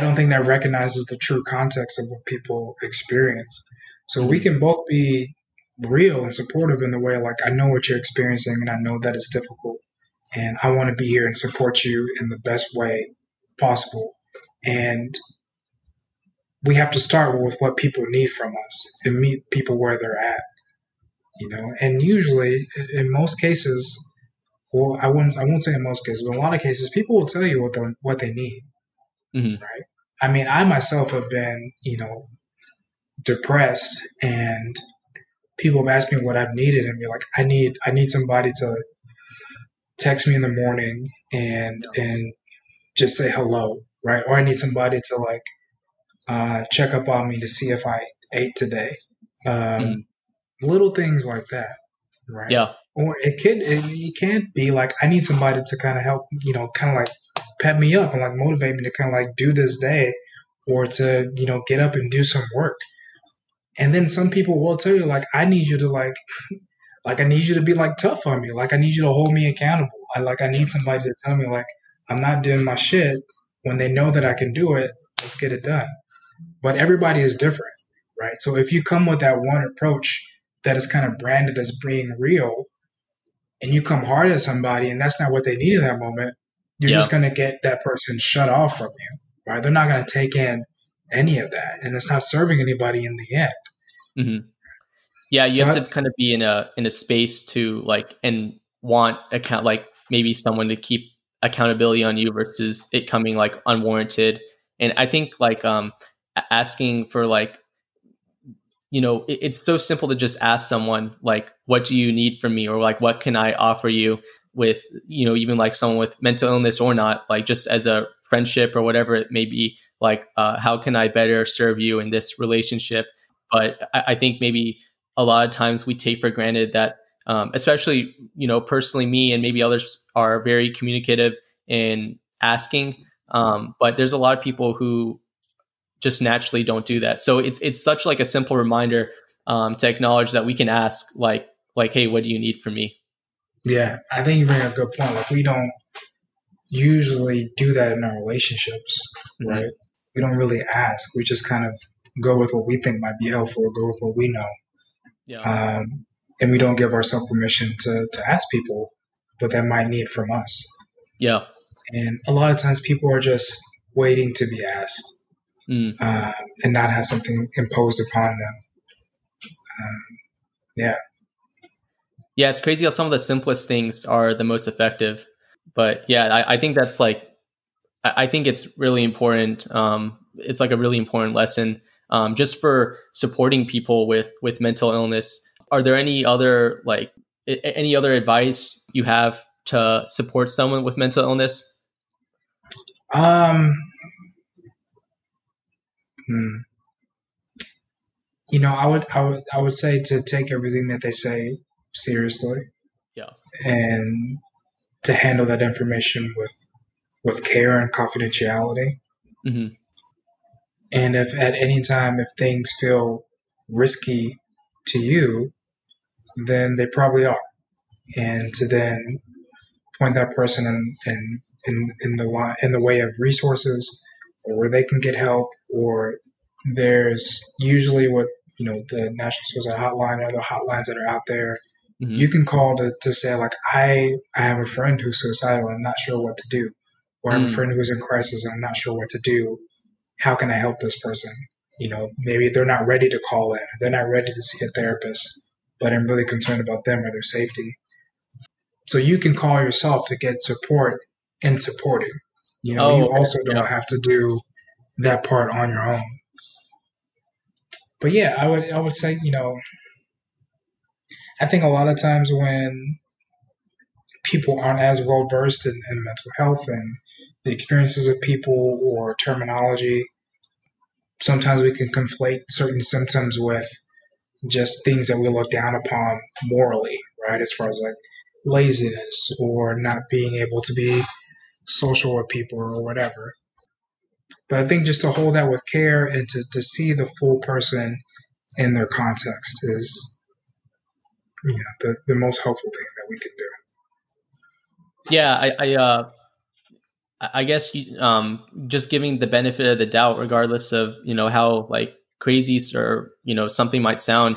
don't think that recognizes the true context of what people experience. So we can both be real and supportive in the way, I know what you're experiencing and I know that it's difficult and I want to be here and support you in the best way possible. And we have to start with what people need from us and meet people where they're at, and usually in most cases, or I won't say in most cases, but in a lot of cases, people will tell you what they need. Mm-hmm. Right. I mean, I myself have been, depressed, and people have asked me what I've needed, and be like, I need somebody to text me in the morning and just say hello, right? Or I need somebody to check up on me to see if I ate today. Little things like that, right? Yeah. Or it can't be like, I need somebody to kind of help, pep me up and motivate me to do this day, or to, get up and do some work. And then some people will tell you, I need you to I need you to be tough on me. I need you to hold me accountable. I need somebody to tell me I'm not doing my shit when they know that I can do it. Let's get it done. But everybody is different, right? So if you come with that one approach that is kind of branded as being real, and you come hard at somebody and that's not what they need in that moment, you're just going to get that person shut off from you, right? They're not going to take in any of that, and it's not serving anybody in the end. Mm-hmm. Yeah. You have to kind of be in a space to maybe someone to keep accountability on you versus it coming unwarranted. And I think asking for it's so simple to just ask someone what do you need from me, or what can I offer you, with even someone with mental illness or not, just as a friendship or whatever it may be, how can I better serve you in this relationship? But I think maybe a lot of times we take for granted that, especially personally me and maybe others are very communicative in asking. But there's a lot of people who just naturally don't do that. So it's such a simple reminder to acknowledge that we can ask hey, what do you need from me? Yeah, I think you bring up a good point. We don't usually do that in our relationships, right? Mm-hmm. We don't really ask. We just kind of go with what we think might be helpful, or go with what we know. Yeah. And we don't give ourselves permission to ask people what they might need from us. Yeah. And a lot of times people are just waiting to be asked and not have something imposed upon them. Yeah, it's crazy how some of the simplest things are the most effective. But yeah, I think that's I think it's really important. It's a really important lesson just for supporting people with mental illness. Are there any other any other advice you have to support someone with mental illness? I would say to take everything that they say seriously. Yeah. And to handle that information with care and confidentiality. Mm-hmm. And if at any time, if things feel risky to you, then they probably are. And to then point that person in the way of resources, or where they can get help, or there's usually what, the National Suicide Hotline and other hotlines that are out there. Mm-hmm. You can call to say I have a friend who's suicidal and I'm not sure what to do, or I have a friend who's in crisis and I'm not sure what to do. How can I help this person? Maybe they're not ready to call in. They're not ready to see a therapist, but I'm really concerned about them or their safety. So you can call yourself to get support in supporting. You also don't have to do that part on your own. But yeah, I would say, I think a lot of times when people aren't as well versed in mental health and the experiences of people or terminology, sometimes we can conflate certain symptoms with just things that we look down upon morally, right? As far as laziness or not being able to be social with people or whatever. But I think just to hold that with care and to see the full person in their context is the most helpful thing that we can do. Yeah, I guess just giving the benefit of the doubt, regardless of how crazy or something might sound.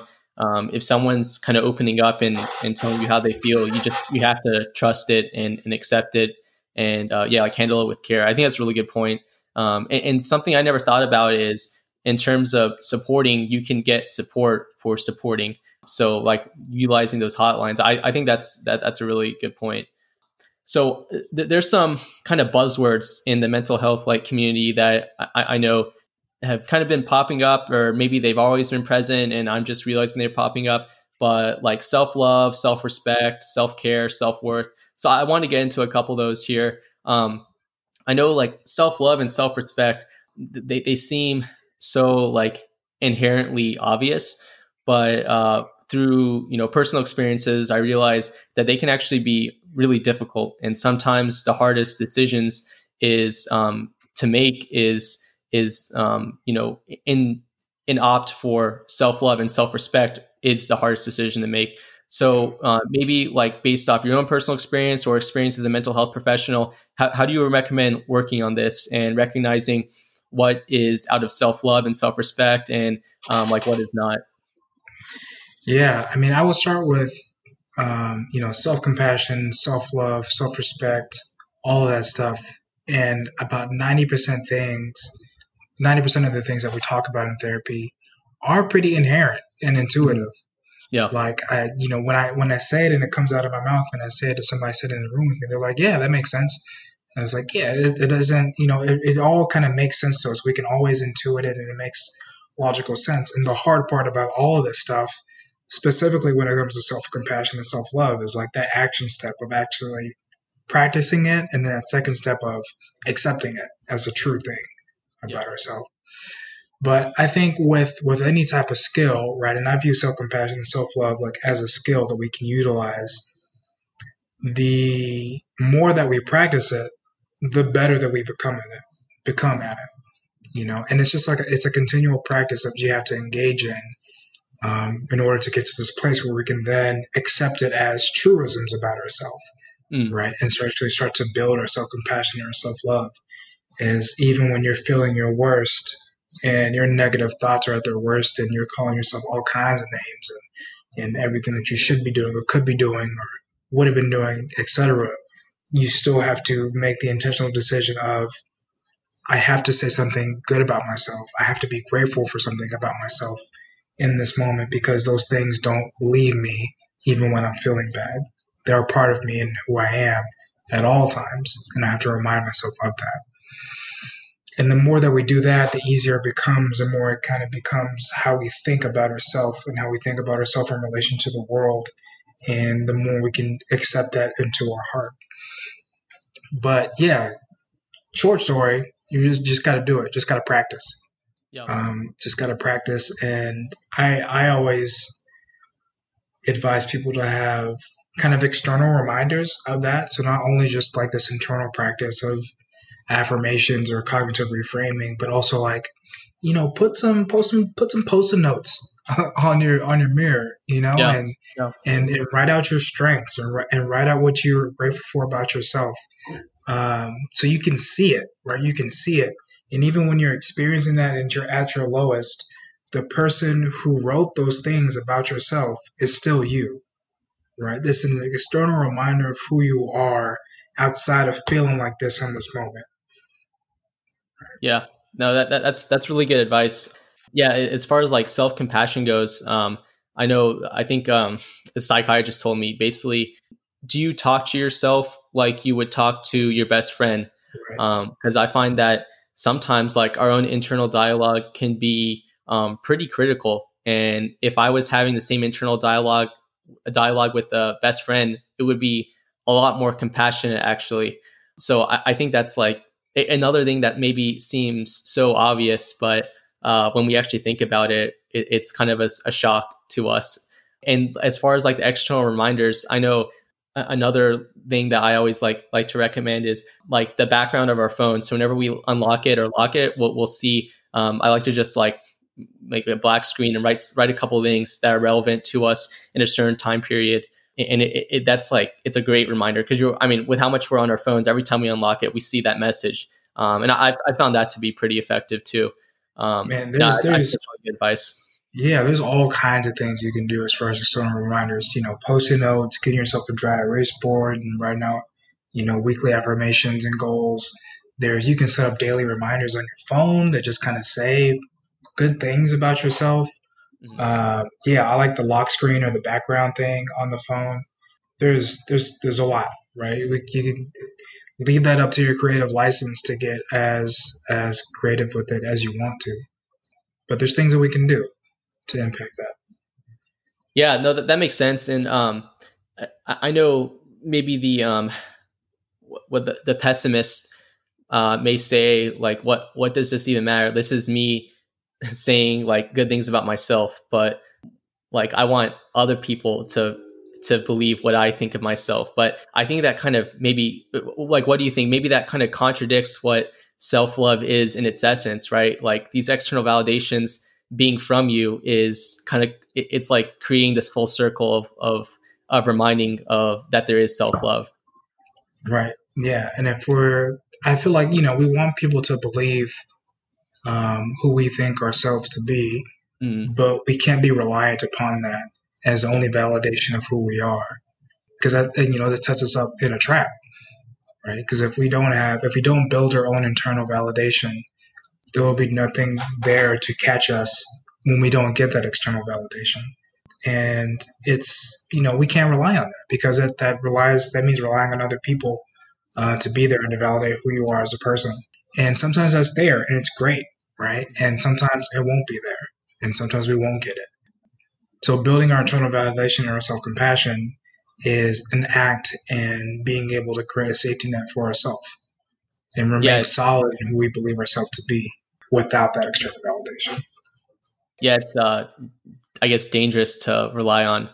If someone's kind of opening up and telling you how they feel, you have to trust it and accept it, and handle it with care. I think that's a really good point. And something I never thought about is in terms of supporting, you can get support for supporting. So utilizing those hotlines, I think that's a really good point. So there's some kind of buzzwords in the mental health like community that I know have kind of been popping up, or maybe they've always been present and I'm just realizing they're popping up, but like self-love, self-respect, self-care, self-worth. So I want to get into a couple of those here. I know like self-love and self-respect, they seem so like inherently obvious, but through, you know, personal experiences, I realized that they can actually be really difficult. And sometimes the hardest decisions is to make is you know, in opt for self-love and self-respect is the hardest decision to make. So maybe like based off your own personal experience or experience as a mental health professional, how do you recommend working on this and recognizing what is out of self-love and self-respect and like what is not? Yeah, I mean, I will start with, you know, self-compassion, self-love, self-respect, all of that stuff. And about 90% of the things that we talk about in therapy are pretty inherent and intuitive. Yeah. Like, you know, when I say it and it comes out of my mouth and I say it to somebody sitting in the room with me, they're like, yeah, that makes sense. And I was like, yeah, it doesn't, you know, it all kind of makes sense to us. We can always intuit it and it makes logical sense. And the hard part about all of this stuff, specifically when it comes to self-compassion and self-love, is like that action step of actually practicing it, and then that second step of accepting it as a true thing about ourselves. But I think with any type of skill, right, and I view self-compassion and self-love like as a skill that we can utilize, the more that we practice it, the better that we become at it, you know. And it's just like it's a continual practice that you have to engage in order to get to this place where we can then accept it as truisms about ourselves, right? And so actually start to build our self-compassion or self-love is even when you're feeling your worst and your negative thoughts are at their worst and you're calling yourself all kinds of names and everything that you should be doing or could be doing or would have been doing, etc., you still have to make the intentional decision of, I have to say something good about myself. I have to be grateful for something about myself in this moment, because those things don't leave me even when I'm feeling bad. They're a part of me and who I am at all times, and I have to remind myself of that. And the more that we do that, the easier it becomes, the more it kind of becomes how we think about ourselves and how we think about ourselves in relation to the world, and the more we can accept that into our heart. But yeah, short story, you just got to do it, just got to practice. Yeah. Just got to practice. And I always advise people to have kind of external reminders of that. So not only just like this internal practice of affirmations or cognitive reframing, but also like, you know, put some post-it notes on your mirror, you know, and write out your strengths and write out what you're grateful for about yourself. So you can see it, right? You can see it. And even when you're experiencing that and you're at your lowest, the person who wrote those things about yourself is still you, right? This is an external reminder of who you are outside of feeling like this in this moment. Yeah, no, that's really good advice. Yeah, as far as like self-compassion goes, I think a psychiatrist told me basically, do you talk to yourself like you would talk to your best friend? Right. 'Cause I find that sometimes like our own internal dialogue can be pretty critical. And if I was having the same internal dialogue with a best friend, it would be a lot more compassionate actually. So I think that's like another thing that maybe seems so obvious, but when we actually think about it, it's kind of a shock to us. And as far as like the external reminders, I know another thing that I always like to recommend is like the background of our phone. So whenever we unlock it or lock it, we'll see. I like to just like make a black screen and write a couple of things that are relevant to us in a certain time period. And that's like, it's a great reminder because with how much we're on our phones, every time we unlock it, we see that message. And I found that to be pretty effective too. Man, there's good advice. Yeah, there's all kinds of things you can do as far as external reminders, you know, post-it notes, getting yourself a dry erase board, and right now, you know, weekly affirmations and goals. You can set up daily reminders on your phone that just kind of say good things about yourself. Mm-hmm. Yeah, I like the lock screen or the background thing on the phone. There's a lot, right? You can leave that up to your creative license to get as creative with it as you want to. But there's things that we can do to impact that. Yeah, no, that makes sense. And I know maybe what the pessimist may say, like, what does this even matter? This is me saying like good things about myself, but like I want other people to believe what I think of myself. But I think that kind of maybe, like, what do you think? Maybe that kind of contradicts what self-love is in its essence, right? Like these external validations being from you is kind of, it's like creating this full circle of reminding of that there is self-love. Right. Yeah. And if I feel like, we want people to believe who we think ourselves to be, but we can't be reliant upon that as the only validation of who we are. Because that sets us up in a trap, right? Because if we don't build our own internal validation, there will be nothing there to catch us when we don't get that external validation. And it's, we can't rely on that, because that means relying on other people to be there and to validate who you are as a person. And sometimes that's there and it's great, right? And sometimes it won't be there, and sometimes we won't get it. So building our internal validation and our self-compassion is an act in being able to create a safety net for ourselves and remain solid in who we believe ourselves to be without that external validation. Yeah, it's I guess dangerous to rely on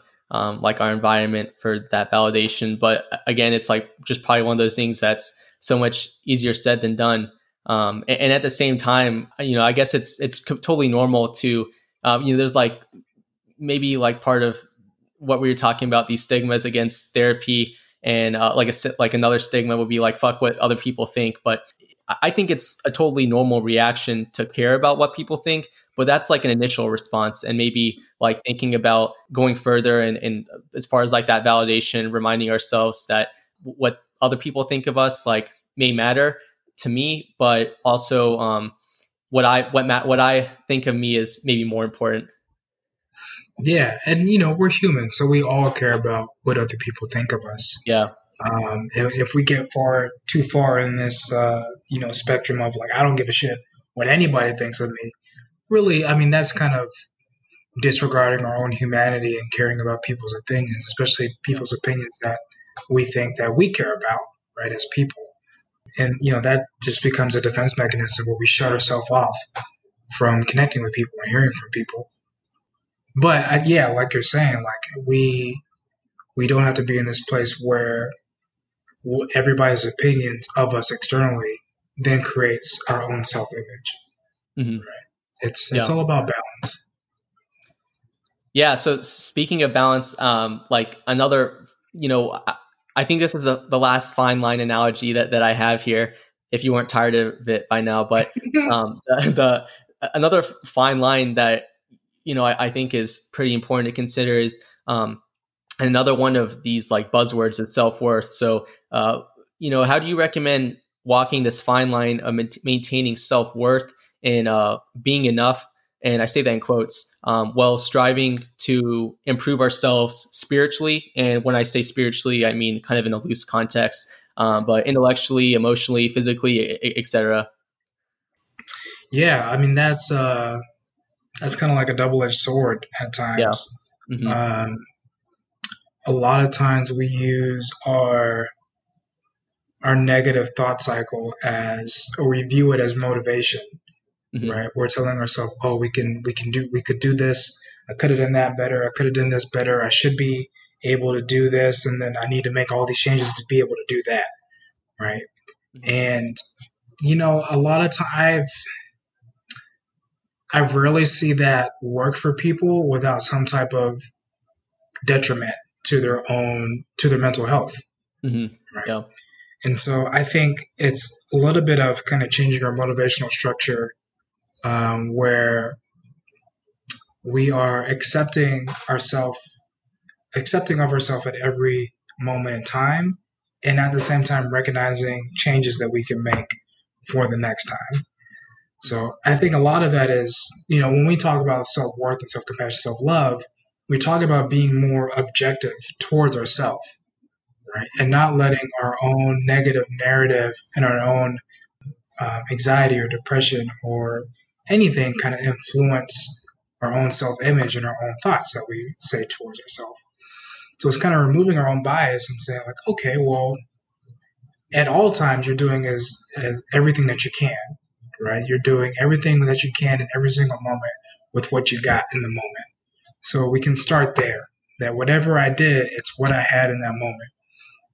like our environment for that validation. But again, it's like just probably one of those things that's so much easier said than done. And at the same time, I guess it's totally normal to, there's like maybe like part of what we were talking about, these stigmas against therapy, and like another stigma would be like, fuck what other people think. But I think it's a totally normal reaction to care about what people think, but that's like an initial response. And maybe like thinking about going further and as far as like that validation, reminding ourselves that what other people think of us like may matter to me, but also what I think of me is maybe more important. Yeah. And, we're human, so we all care about what other people think of us. Yeah. If we get too far in this, spectrum of like, I don't give a shit what anybody thinks of me. Really, I mean, that's kind of disregarding our own humanity and caring about people's opinions, especially people's opinions that we think that we care about, right, as people. And, that just becomes a defense mechanism where we shut ourselves off from connecting with people and hearing from people. But yeah, like you're saying, like we don't have to be in this place where everybody's opinions of us externally then creates our own self-image. Mm-hmm. Right? It's all about balance. Yeah. So speaking of balance, like another, I think this is the last fine line analogy that I have here. If you weren't tired of it by now, but another fine line that I think is pretty important to consider is another one of these like buzzwords is self-worth. So, how do you recommend walking this fine line of maintaining self-worth and being enough? And I say that in quotes, while striving to improve ourselves spiritually. And when I say spiritually, I mean kind of in a loose context, but intellectually, emotionally, physically, etc. Yeah, I mean, that's kind of like a double-edged sword at times. Yeah. Mm-hmm. A lot of times we use our negative thought cycle or we view it as motivation, mm-hmm. right? We're telling ourselves, oh, we could do this. I could have done that better. I could have done this better. I should be able to do this. And then I need to make all these changes to be able to do that. Right. Mm-hmm. And, a lot of times I rarely see that work for people without some type of detriment to their mental health. Mm-hmm. Right. Yeah. And so I think it's a little bit of kind of changing our motivational structure, where we are accepting of ourselves at every moment in time. And at the same time, recognizing changes that we can make for the next time. So I think a lot of that is, when we talk about self-worth and self-compassion, self-love, we talk about being more objective towards ourselves, right? And not letting our own negative narrative and our own anxiety or depression or anything kind of influence our own self-image and our own thoughts that we say towards ourselves. So it's kind of removing our own bias and saying like, okay, well, at all times you're doing is everything that you can, right? You're doing everything that you can in every single moment with what you got in the moment. So we can start there, that whatever I did, it's what I had in that moment.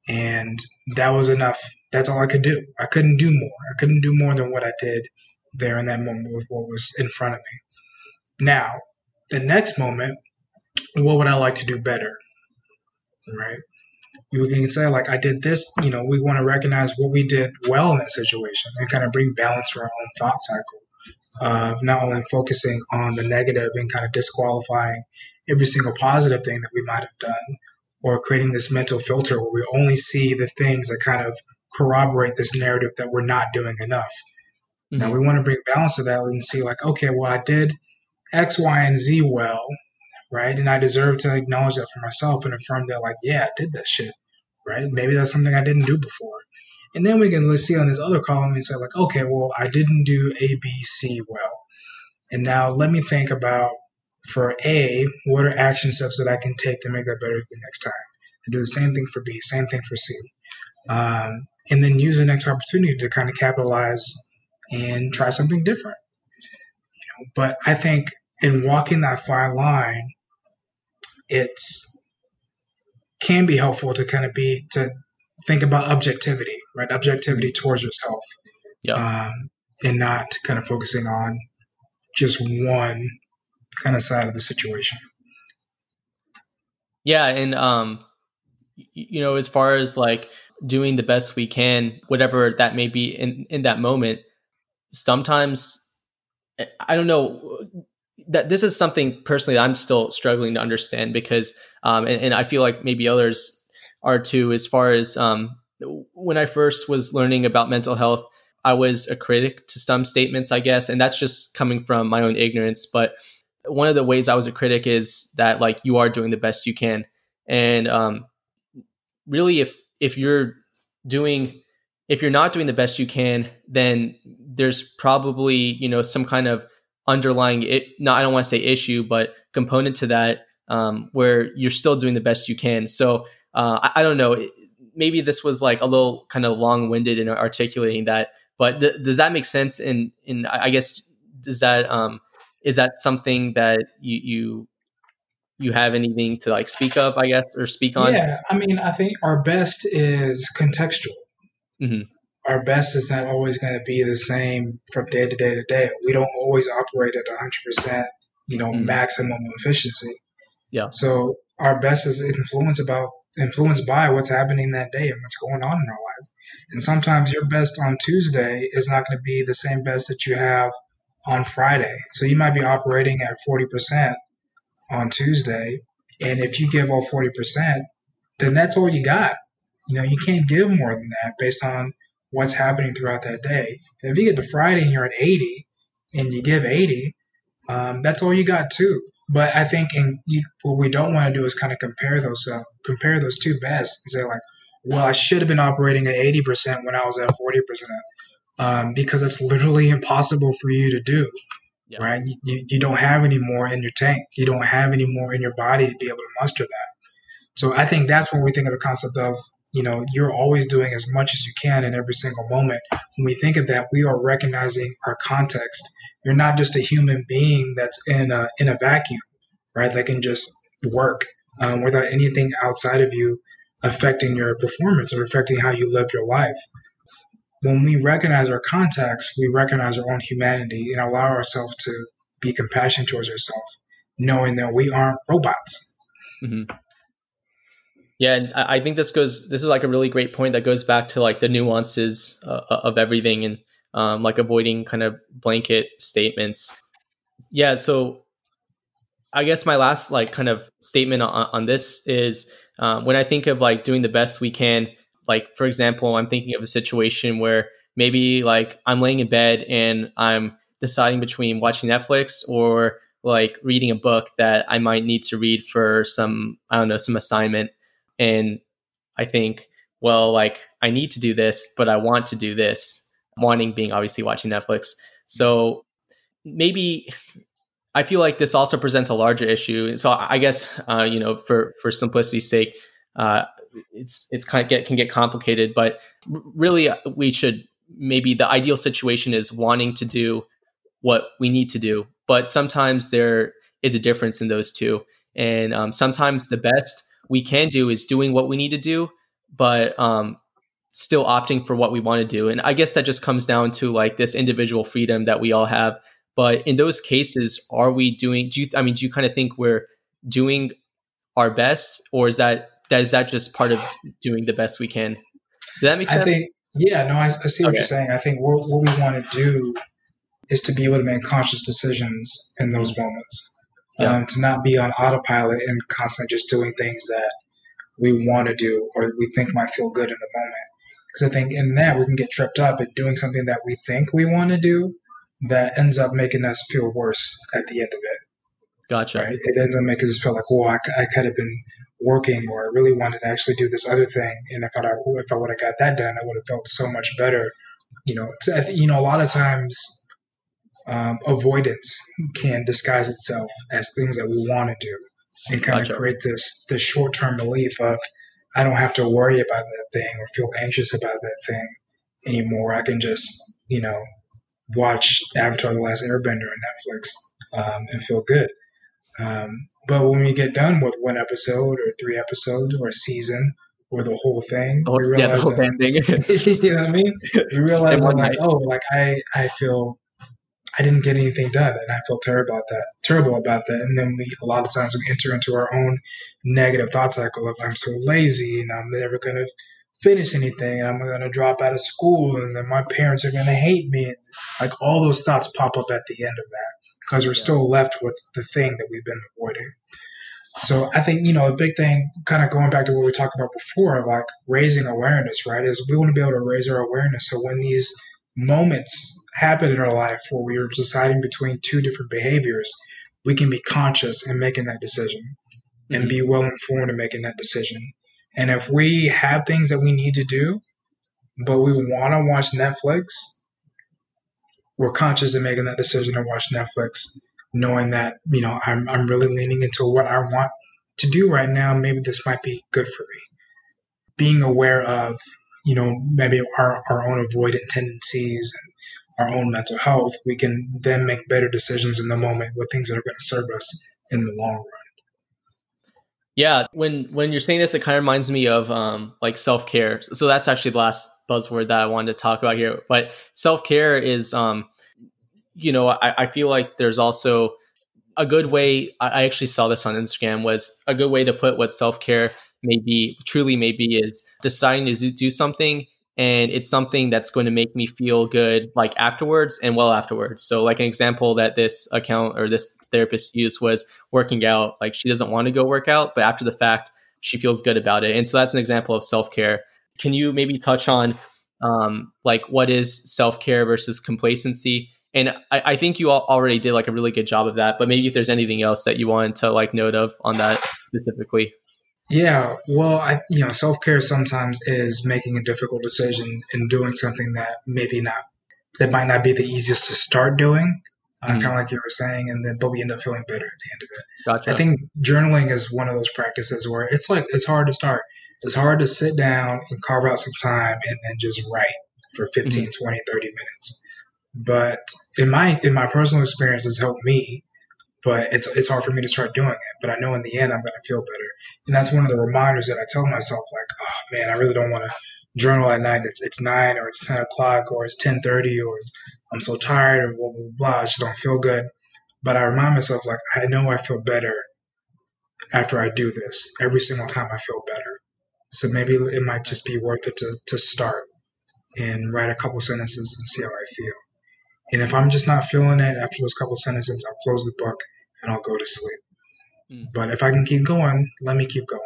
And that was enough. That's all I could do. I couldn't do more. I couldn't do more than what I did there in that moment with what was in front of me. Now, the next moment, what would I like to do better? Right? We can say like, I did this, you know, we want to recognize what we did well in that situation and kind of bring balance to our own thought cycle. Not only focusing on the negative and kind of disqualifying every single positive thing that we might have done, or creating this mental filter where we only see the things that kind of corroborate this narrative that we're not doing enough. Mm-hmm. Now we want to bring balance to that and see like, okay, well, I did X, Y, and Z well, right? And I deserve to acknowledge that for myself and affirm that like, yeah, I did that shit, right? Maybe that's something I didn't do before. And then we can, let's see on this other column and say like, okay, well, I didn't do A, B, C well. And now let me think about for A, what are action steps that I can take to make that better the next time? And do the same thing for B, same thing for C. And then use the next opportunity to kind of capitalize and try something different. You know, but I think in walking that fine line, it's can be helpful to kind of be, to think about objectivity, right? Objectivity towards yourself, yeah. And not kind of focusing on just one kind of side of the situation. Yeah. And, you know, as far as like doing the best we can, whatever that may be in that moment, sometimes, I don't know, that this is something personally that I'm still struggling to understand because, and I feel like maybe others are too, as far as, when I first was learning about mental health, I was a critic to some statements, I guess. And that's just coming from my own ignorance. But one of the ways I was a critic is that like you are doing the best you can. And, really if you're not doing the best you can, then there's probably, you know, some kind of underlying I don't want to say issue, but component to that, where you're still doing the best you can. So, I don't know, maybe this was like a little kind of long-winded in articulating that, but does that make sense? And I guess, does that, is that something that you have anything to like speak of, I guess, or speak on? Yeah, I mean, I think our best is contextual. Mm-hmm. Our best is not always going to be the same from day to day to day. We don't always operate at 100%, you know, mm-hmm. maximum efficiency. Yeah. So our best is influenced by what's happening that day and what's going on in our life. And sometimes your best on Tuesday is not going to be the same best that you have on Friday. So you might be operating at 40% on Tuesday. And if you give all 40%, then that's all you got. You know, you can't give more than that based on what's happening throughout that day. And if you get to Friday and you're at 80 and you give 80, that's all you got too. But I think what we don't want to do is kind of compare those two bests and say like, well, I should have been operating at 80% when I was at 40%. Because that's literally impossible for you to do, yeah. Right? You don't have any more in your tank. You don't have any more in your body to be able to muster that. So I think that's when we think of the concept of, you know, you're always doing as much as you can in every single moment. When we think of that, we are recognizing our context. You're not just a human being that's in a vacuum, right? That can just work without anything outside of you affecting your performance or affecting how you live your life. When we recognize our context, we recognize our own humanity and allow ourselves to be compassionate towards ourselves, knowing that we aren't robots. Mm-hmm. Yeah. And I think this is like a really great point that goes back to like the nuances of everything and like avoiding kind of blanket statements. Yeah. So I guess my last like kind of statement on this is when I think of like doing the best we can, like, for example, I'm thinking of a situation where maybe like I'm laying in bed and I'm deciding between watching Netflix or like reading a book that I might need to read for some assignment. And I think well, like I need to do this, but I want to do this. Wanting being obviously watching Netflix. So maybe I feel like this also presents a larger issue. So I guess, for simplicity's sake, it's kind of can get complicated, but really we should, maybe the ideal situation is wanting to do what we need to do, but sometimes there is a difference in those two. And sometimes the best we can do is doing what we need to do, but still opting for what we want to do. And I guess that just comes down to like this individual freedom that we all have. But in those cases, do you kind of think we're doing our best, or is that just part of doing the best we can? Does that make sense? I see what you're saying. I think what we want to do is to be able to make conscious decisions in those moments, to not be on autopilot and constantly just doing things that we want to do or we think might feel good in the moment. Because I think in that we can get tripped up at doing something that we think we want to do that ends up making us feel worse at the end of it. Gotcha. Right? It ends up making us feel like, I could have been working, or I really wanted to actually do this other thing. And if I would have got that done, I would have felt so much better. A lot of times avoidance can disguise itself as things that we want to do and kind of create this short-term relief of, I don't have to worry about that thing or feel anxious about that thing anymore. I can just, watch Avatar The Last Airbender on Netflix and feel good. But when we get done with one episode or three episodes or a season or the whole thing, we realize the whole thing. You know what I mean? We realize I feel I didn't get anything done, and I feel terrible about that. And then a lot of times we enter into our own negative thought cycle of, I'm so lazy and I'm never going to finish anything, and I'm going to drop out of school, and then my parents are going to hate me. Like, all those thoughts pop up at the end of that, because we're still left with the thing that we've been avoiding. So I think, a big thing, kind of going back to what we talked about before, like raising awareness, right, is we want to be able to raise our awareness. So when these moments happen in our life where we are deciding between two different behaviors, we can be conscious in making that decision and be well informed in making that decision. And if we have things that we need to do, but we want to watch Netflix, we're conscious of making that decision to watch Netflix, knowing that, I'm really leaning into what I want to do right now. Maybe this might be good for me. Being aware of, maybe our own avoidant tendencies and our own mental health, we can then make better decisions in the moment with things that are going to serve us in the long run. Yeah. When you're saying this, it kind of reminds me of like self-care. So that's actually the last buzzword that I wanted to talk about here. But self-care is, I feel like there's also a good way. I actually saw this on Instagram, was a good way to put what self-care maybe is deciding to do something, and it's something that's going to make me feel good like afterwards and well afterwards. So like an example that this account or this therapist used was working out. Like, she doesn't want to go work out, but after the fact, she feels good about it. And so that's an example of self-care. Can you maybe touch on like what is self-care versus complacency? And I think you all already did like a really good job of that, but maybe if there's anything else that you wanted to like note of on that specifically. Yeah, well, self-care sometimes is making a difficult decision and doing something that that might not be the easiest to start doing, kind of like you were saying, but we end up feeling better at the end of it. Gotcha. I think journaling is one of those practices where it's like, it's hard to start. It's hard to sit down and carve out some time and then just write for 15, 20, 30 minutes. But in my personal experience, it's helped me. But it's hard for me to start doing it. But I know in the end, I'm going to feel better. And that's one of the reminders that I tell myself, like, oh, man, I really don't want to journal at night. It's 9 or it's 10 o'clock or it's 10:30 or I'm so tired or blah, blah, blah. I just don't feel good. But I remind myself, like, I know I feel better after I do this. Every single time I feel better. So maybe it might just be worth it to start and write a couple sentences and see how I feel. And if I'm just not feeling it after those couple sentences, I'll close the book and I'll go to sleep. But if I can keep going, let me keep going.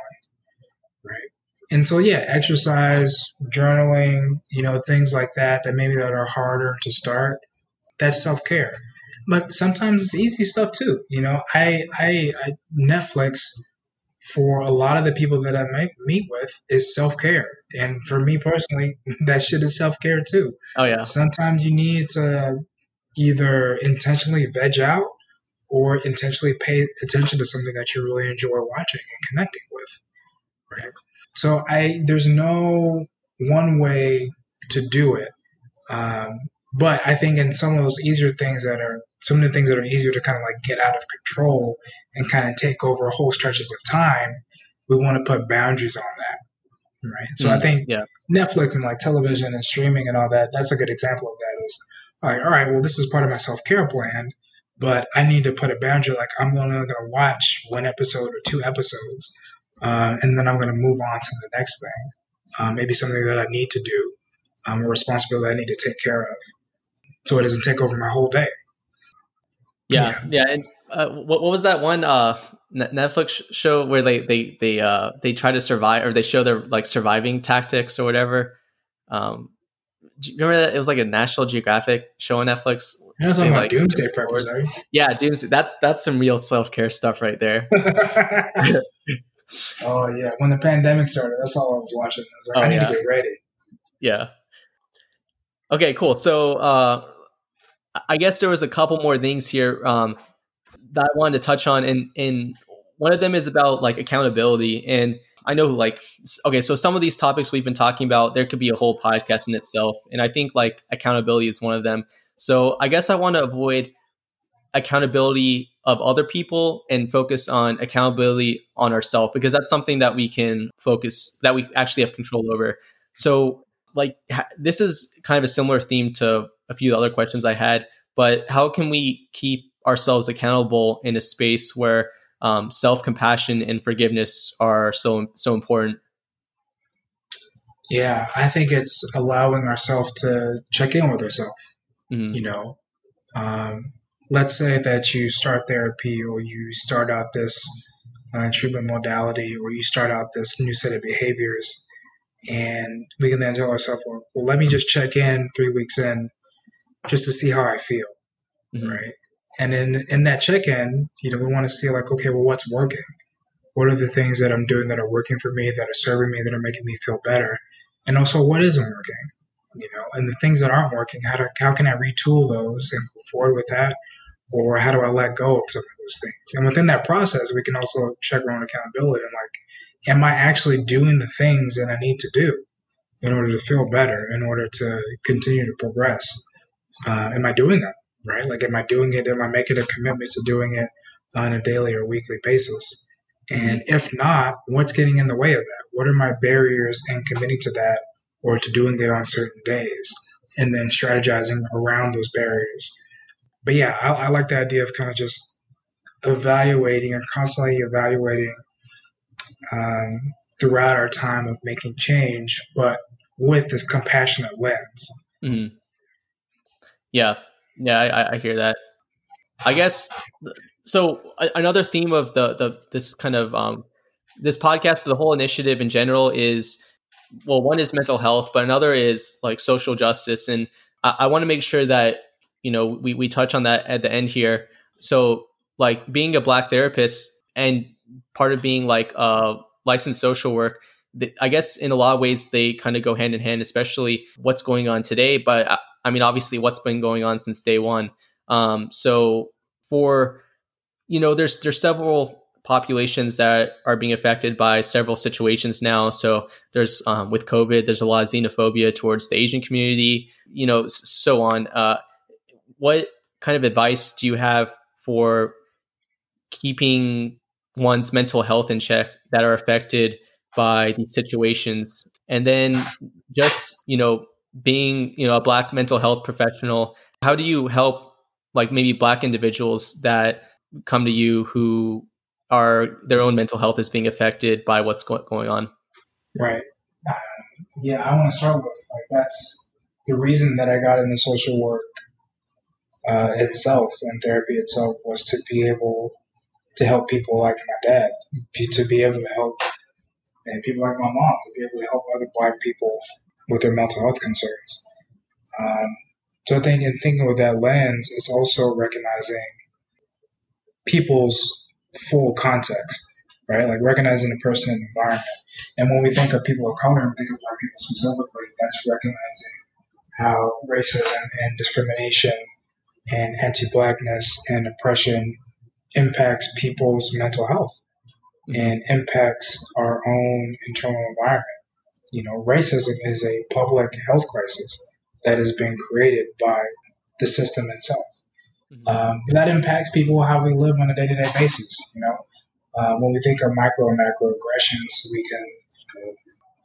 Right. And so, yeah, exercise, journaling, things like that maybe that are harder to start, that's self-care. But sometimes it's easy stuff too. Netflix for a lot of the people that I meet with is self-care. And for me personally, that shit is self-care too. Oh, yeah. Sometimes you need to either intentionally veg out or intentionally pay attention to something that you really enjoy watching and connecting with. Right? So there's no one way to do it. But I think in some of those easier things some of the things that are easier to kind of like get out of control and kind of take over whole stretches of time, we want to put boundaries on that. Right. So I think Netflix and like television and streaming and all that, that's a good example of that is like, all right, well, this is part of my self-care plan, but I need to put a boundary. Like I'm only going to watch one episode or two episodes and then I'm going to move on to the next thing. Maybe something that I need to do, a responsibility I need to take care of so it doesn't take over my whole day. Yeah. And what was that one Netflix show where they try to survive, or they show their like surviving tactics or whatever? Do you remember that? It was like a National Geographic show on Netflix. I was talking about Doomsday Preppers, right? Yeah, Doomsday. That's some real self-care stuff right there. Oh, yeah. When the pandemic started, that's all I was watching. I was like, I need to get ready. Yeah. Okay, cool. So I guess there was a couple more things here that I wanted to touch on. And one of them is about like accountability. And I know so some of these topics we've been talking about, there could be a whole podcast in itself. And I think like accountability is one of them. So I guess I want to avoid accountability of other people and focus on accountability on ourselves, because that's something that we can focus, that we actually have control over. So like this is kind of a similar theme to a few other questions I had, but how can we keep ourselves accountable in a space where self-compassion and forgiveness are so important? Yeah, I think it's allowing ourselves to check in with ourselves, you know, let's say that you start therapy or you start out this treatment modality or you start out this new set of behaviors, and we can then tell ourselves, well, let me just check in 3 weeks in just to see how I feel, right? And in that check-in, you know, we want to see like, okay, well, what's working? What are the things that I'm doing that are working for me, that are serving me, that are making me feel better? And also what isn't working, you know, and the things that aren't working, how can I retool those and go forward with that? Or how do I let go of some of those things? And within that process, we can also check our own accountability and like, am I actually doing the things that I need to do in order to feel better, in order to continue to progress? Am I doing that, right? Like, am I doing it? Am I making a commitment to doing it on a daily or weekly basis? And if not, what's getting in the way of that? What are my barriers in committing to that or to doing it on certain days? And then strategizing around those barriers. But yeah, I like the idea of kind of just evaluating and constantly evaluating throughout our time of making change, but with this compassionate lens. Mm-hmm. Yeah, I hear that. I guess so. Another theme of this kind of this podcast, but the whole initiative in general is, well, one is mental health, but another is like social justice, and I want to make sure that, you know, we touch on that at the end here. So like being a Black therapist and part of being like a licensed social work, I guess in a lot of ways they kind of go hand in hand, especially what's going on today. But I mean, obviously what's been going on since day one. So for, you know, there's several populations that are being affected by several situations now. So there's with COVID, there's a lot of xenophobia towards the Asian community, you know, so on. What kind of advice do you have for keeping one's mental health in check that are affected by these situations? And then just, you know, being, you know, a Black mental health professional, how do you help like maybe Black individuals that come to you who are, their own mental health is being affected by what's going on? Right. Yeah, I want to start with like, that's the reason that I got into social work itself and therapy itself was to be able to help people like my dad, to be able to help and people like my mom, to be able to help other Black people with their mental health concerns. So I think in thinking with that lens, it's also recognizing people's full context. right? Like recognizing the person in the environment. And when we think of people of color, we think of Black people specifically, that's recognizing how racism and discrimination and anti-Blackness and oppression impacts people's mental health and impacts our own internal environment. You know, racism is a public health crisis that has been created by the system itself. That impacts people, how we live on a day-to-day basis, you know. When we think of micro and macro aggressions, we can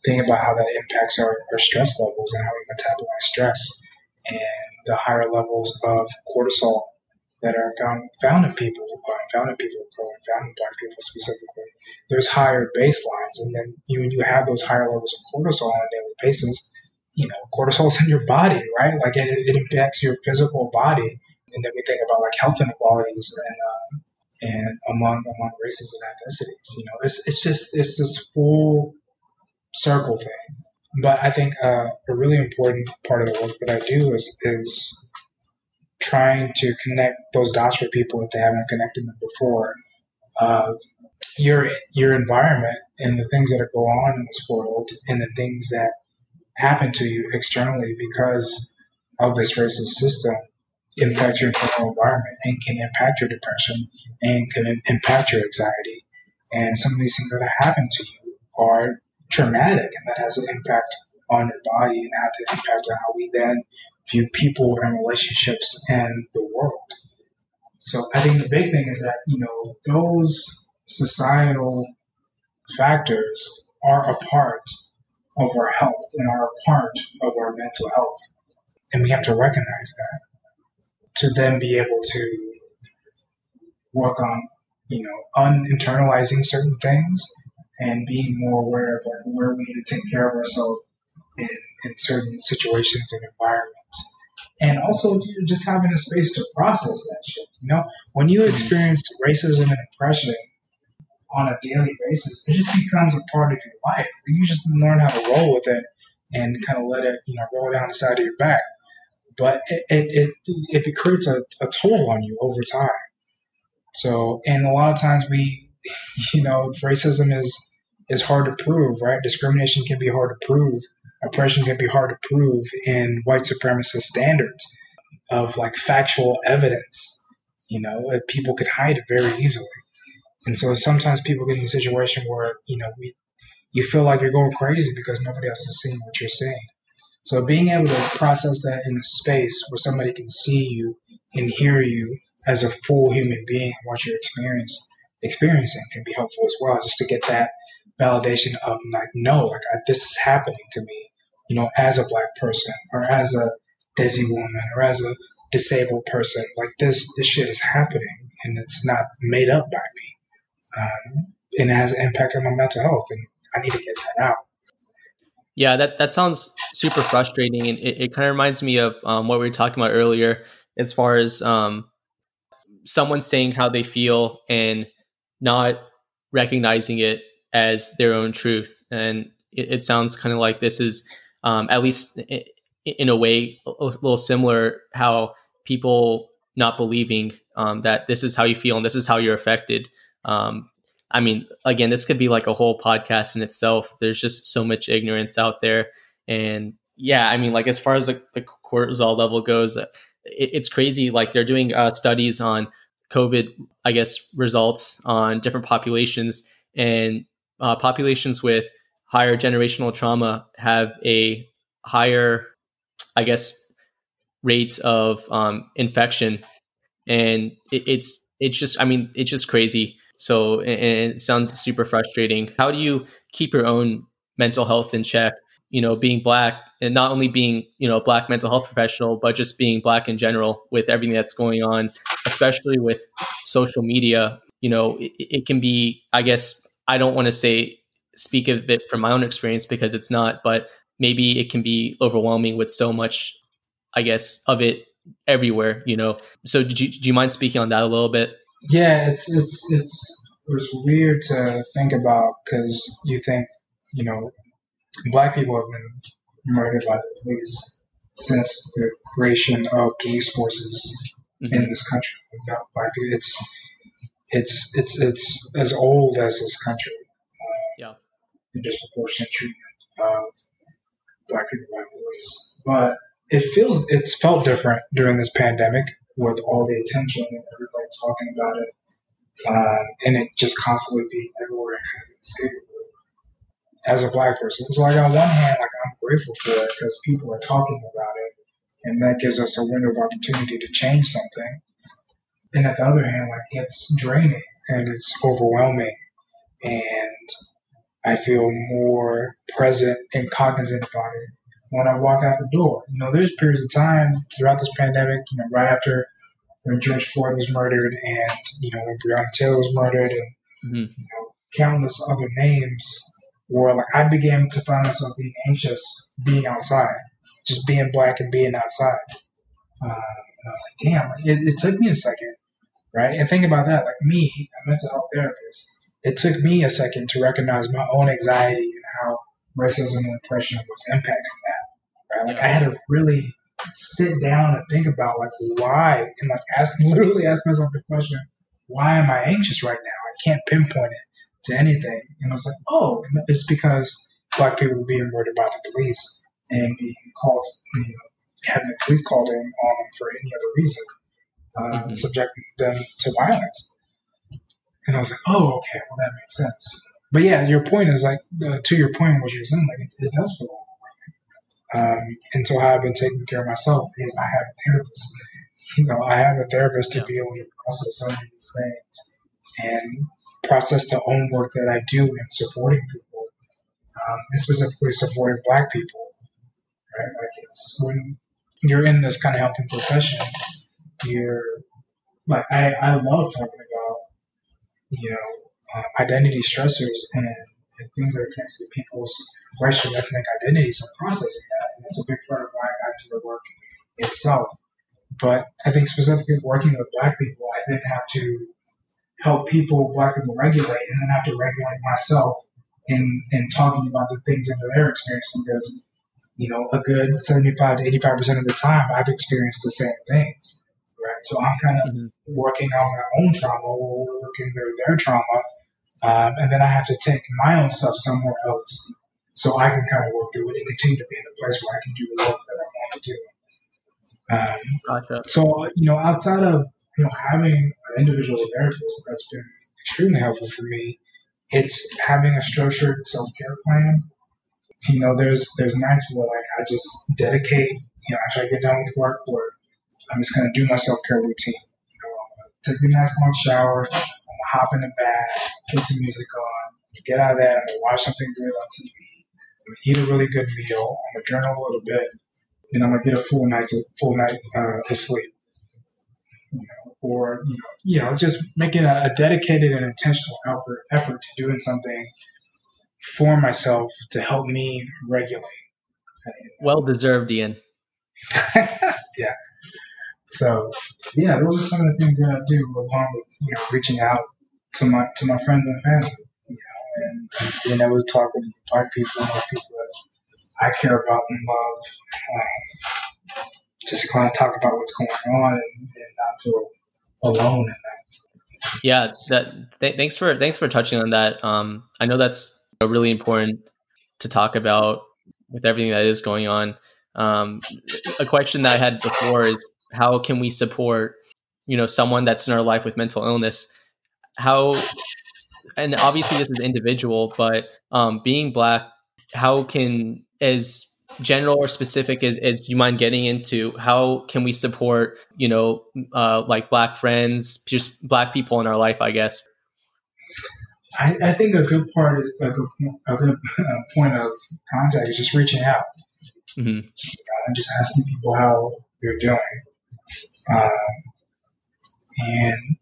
think about how that impacts our stress levels and how we metabolize stress and the higher levels of cortisol that are found in people of color, found in people of color, found in Black people specifically. There's higher baselines, and then when you have those higher levels of cortisol on a daily basis, you know, cortisol's in your body, right? Like it impacts your physical body. And then we think about like health inequalities and among races and ethnicities. You know, it's this full circle thing. But I think a really important part of the work that I do is trying to connect those dots for people if they haven't connected them before. Your environment and the things that go on in this world and the things that happen to you externally because of this racist system impact your internal environment and can impact your depression and can impact your anxiety. And some of these things that happen to you are traumatic, and that has an impact on your body and has an impact on how we then view people and relationships and the world. So I think the big thing is that, you know, those societal factors are a part of our health and are a part of our mental health. And we have to recognize that to then be able to work on, you know, uninternalizing certain things and being more aware of like where we need to take care of ourselves in certain situations and environments. And also just having a space to process that shit. You know, when you experience racism and oppression on a daily basis, it just becomes a part of your life. You just learn how to roll with it and kind of let it, you know, roll down the side of your back. But it creates a toll on you over time. So, and a lot of times we, you know, racism is hard to prove, right? Discrimination can be hard to prove. Oppression can be hard to prove in white supremacist standards of like factual evidence. You know, people could hide it very easily. And so sometimes people get in a situation where, you know, you feel like you're going crazy because nobody else is seeing what you're seeing. So being able to process that in a space where somebody can see you and hear you as a full human being and what you're experiencing can be helpful as well, just to get that validation of like, no, like this is happening to me, you know, as a Black person or as a busy woman or as a disabled person. Like this shit is happening and it's not made up by me. And it has an impact on my mental health, and I need to get that out. Yeah, that sounds super frustrating, and it kind of reminds me of what we were talking about earlier, as far as someone saying how they feel and not recognizing it as their own truth. And it sounds kind of like this is, at least in a way, a little similar, how people not believing that this is how you feel and this is how you're affected. I mean, again, this could be like a whole podcast in itself. There's just so much ignorance out there. And yeah, I mean, like as far as the cortisol level goes, it's crazy. Like they're doing studies on COVID, I guess, results on different populations, and populations with higher generational trauma have a higher, I guess, rate of infection. And it's just crazy. So, and it sounds super frustrating. How do you keep your own mental health in check, you know, being Black, and not only being, you know, a Black mental health professional, but just being Black in general with everything that's going on, especially with social media? You know, it can be, I guess, I don't want to say speak of it from my own experience because it's not, but maybe it can be overwhelming with so much, I guess, of it everywhere, you know? So do you mind speaking on that a little bit? Yeah, it's weird to think about, because you think, you know, Black people have been murdered by the police since the creation of police forces in this country. It's it's as old as this country. The disproportionate treatment of Black people by police, but it's felt different during this pandemic with all the attention and everybody talking about it, and it just constantly being everywhere and kind of escapable. As a Black person, it's like on one hand, like I'm grateful for it because people are talking about it, and that gives us a window of opportunity to change something. And at the other hand, like it's draining and it's overwhelming, and I feel more present and cognizant about it when I walk out the door. You know, there's periods of time throughout this pandemic, you know, right after when George Floyd was murdered and, you know, when Breonna Taylor was murdered and, you know, countless other names where like I began to find myself being anxious, being outside, just being Black and being outside. And I was like, damn, like, it took me a second, right? And think about that, like me, a mental health therapist, it took me a second to recognize my own anxiety and how racism and oppression was impacting that. Right? Like I had to really sit down and think about like why, and like literally ask myself the question, why am I anxious right now? I can't pinpoint it to anything. And I was like, oh, it's because Black people were being murdered by the police and being called, you know, having the police called in on them for any other reason, subjecting them to violence. And I was like, oh, okay, well, that makes sense. But yeah, your point is like, to your point, what you're saying, like, it does feel overwhelming. And so how I've been taking care of myself is I have a therapist. You know, I have a therapist to be able to process some of these things and process the own work that I do in supporting people, and specifically supporting Black people, right? Like, it's when you're in this kind of helping profession, you're like, I love talking about, you know, identity stressors and things that are connected to people's racial and ethnic identities and processing that. And it's a big part of why I do the work itself. But I think specifically working with Black people, I then have to help Black people regulate, and then have to regulate myself in talking about the things under their experience, because, you know, a good 75 to 85% of the time I've experienced the same things. Right. So I'm kind of working on my own trauma or working through their trauma. And then I have to take my own stuff somewhere else so I can kind of work through it and continue to be in the place where I can do the work that I want to do. Gotcha. So, you know, outside of, you know, having an individual therapist, that's been extremely helpful for me. It's having a structured self-care plan. You know, there's nights where like I just dedicate, you know, after I get done with work or I'm just going to do my self-care routine. You know, I'm going to take a nice long shower. I'm going to hop in the bath, put some music on, get out of there. I'm going to watch something good on TV. I'm going to eat a really good meal. I'm going to journal a little bit. And I'm going to get a full night of sleep. You know, or, you know, just making a dedicated and intentional effort to doing something for myself to help me regulate. Well-deserved, Ian. Yeah. So, yeah, those are some of the things that I do, along with, you know, reaching out to my friends and family, you know, and being able to talk with Black people and people that I care about and love, just to kind of talk about what's going on and not feel alone in that. Yeah, thanks for touching on that. I know that's really important to talk about with everything that is going on. A question that I had before is, how can we support, you know, someone that's in our life with mental illness? How, and obviously this is individual, but being Black, how can, as general or specific as you mind getting into, how can we support, you know, like Black friends, just Black people in our life, I guess? I think a good point of contact is just reaching out. And just asking people how they're doing. And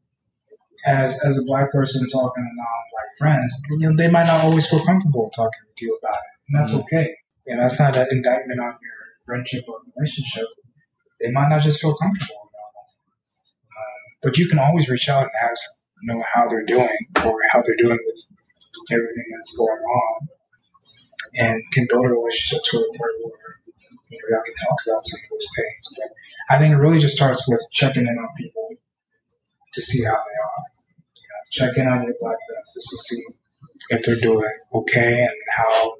as a Black person talking to non-Black friends, you know, they might not always feel comfortable talking with you about it, and that's okay. You know, that's not an indictment on your friendship or relationship. They might not just feel comfortable about it, but you can always reach out and ask, you know, how they're doing or how they're doing with everything that's going on, and can build a relationship to a point where, you know, y'all can talk about some of those things. But I think it really just starts with checking in on people to see how they are. You know, check in on your Black friends just to see if they're doing okay and how,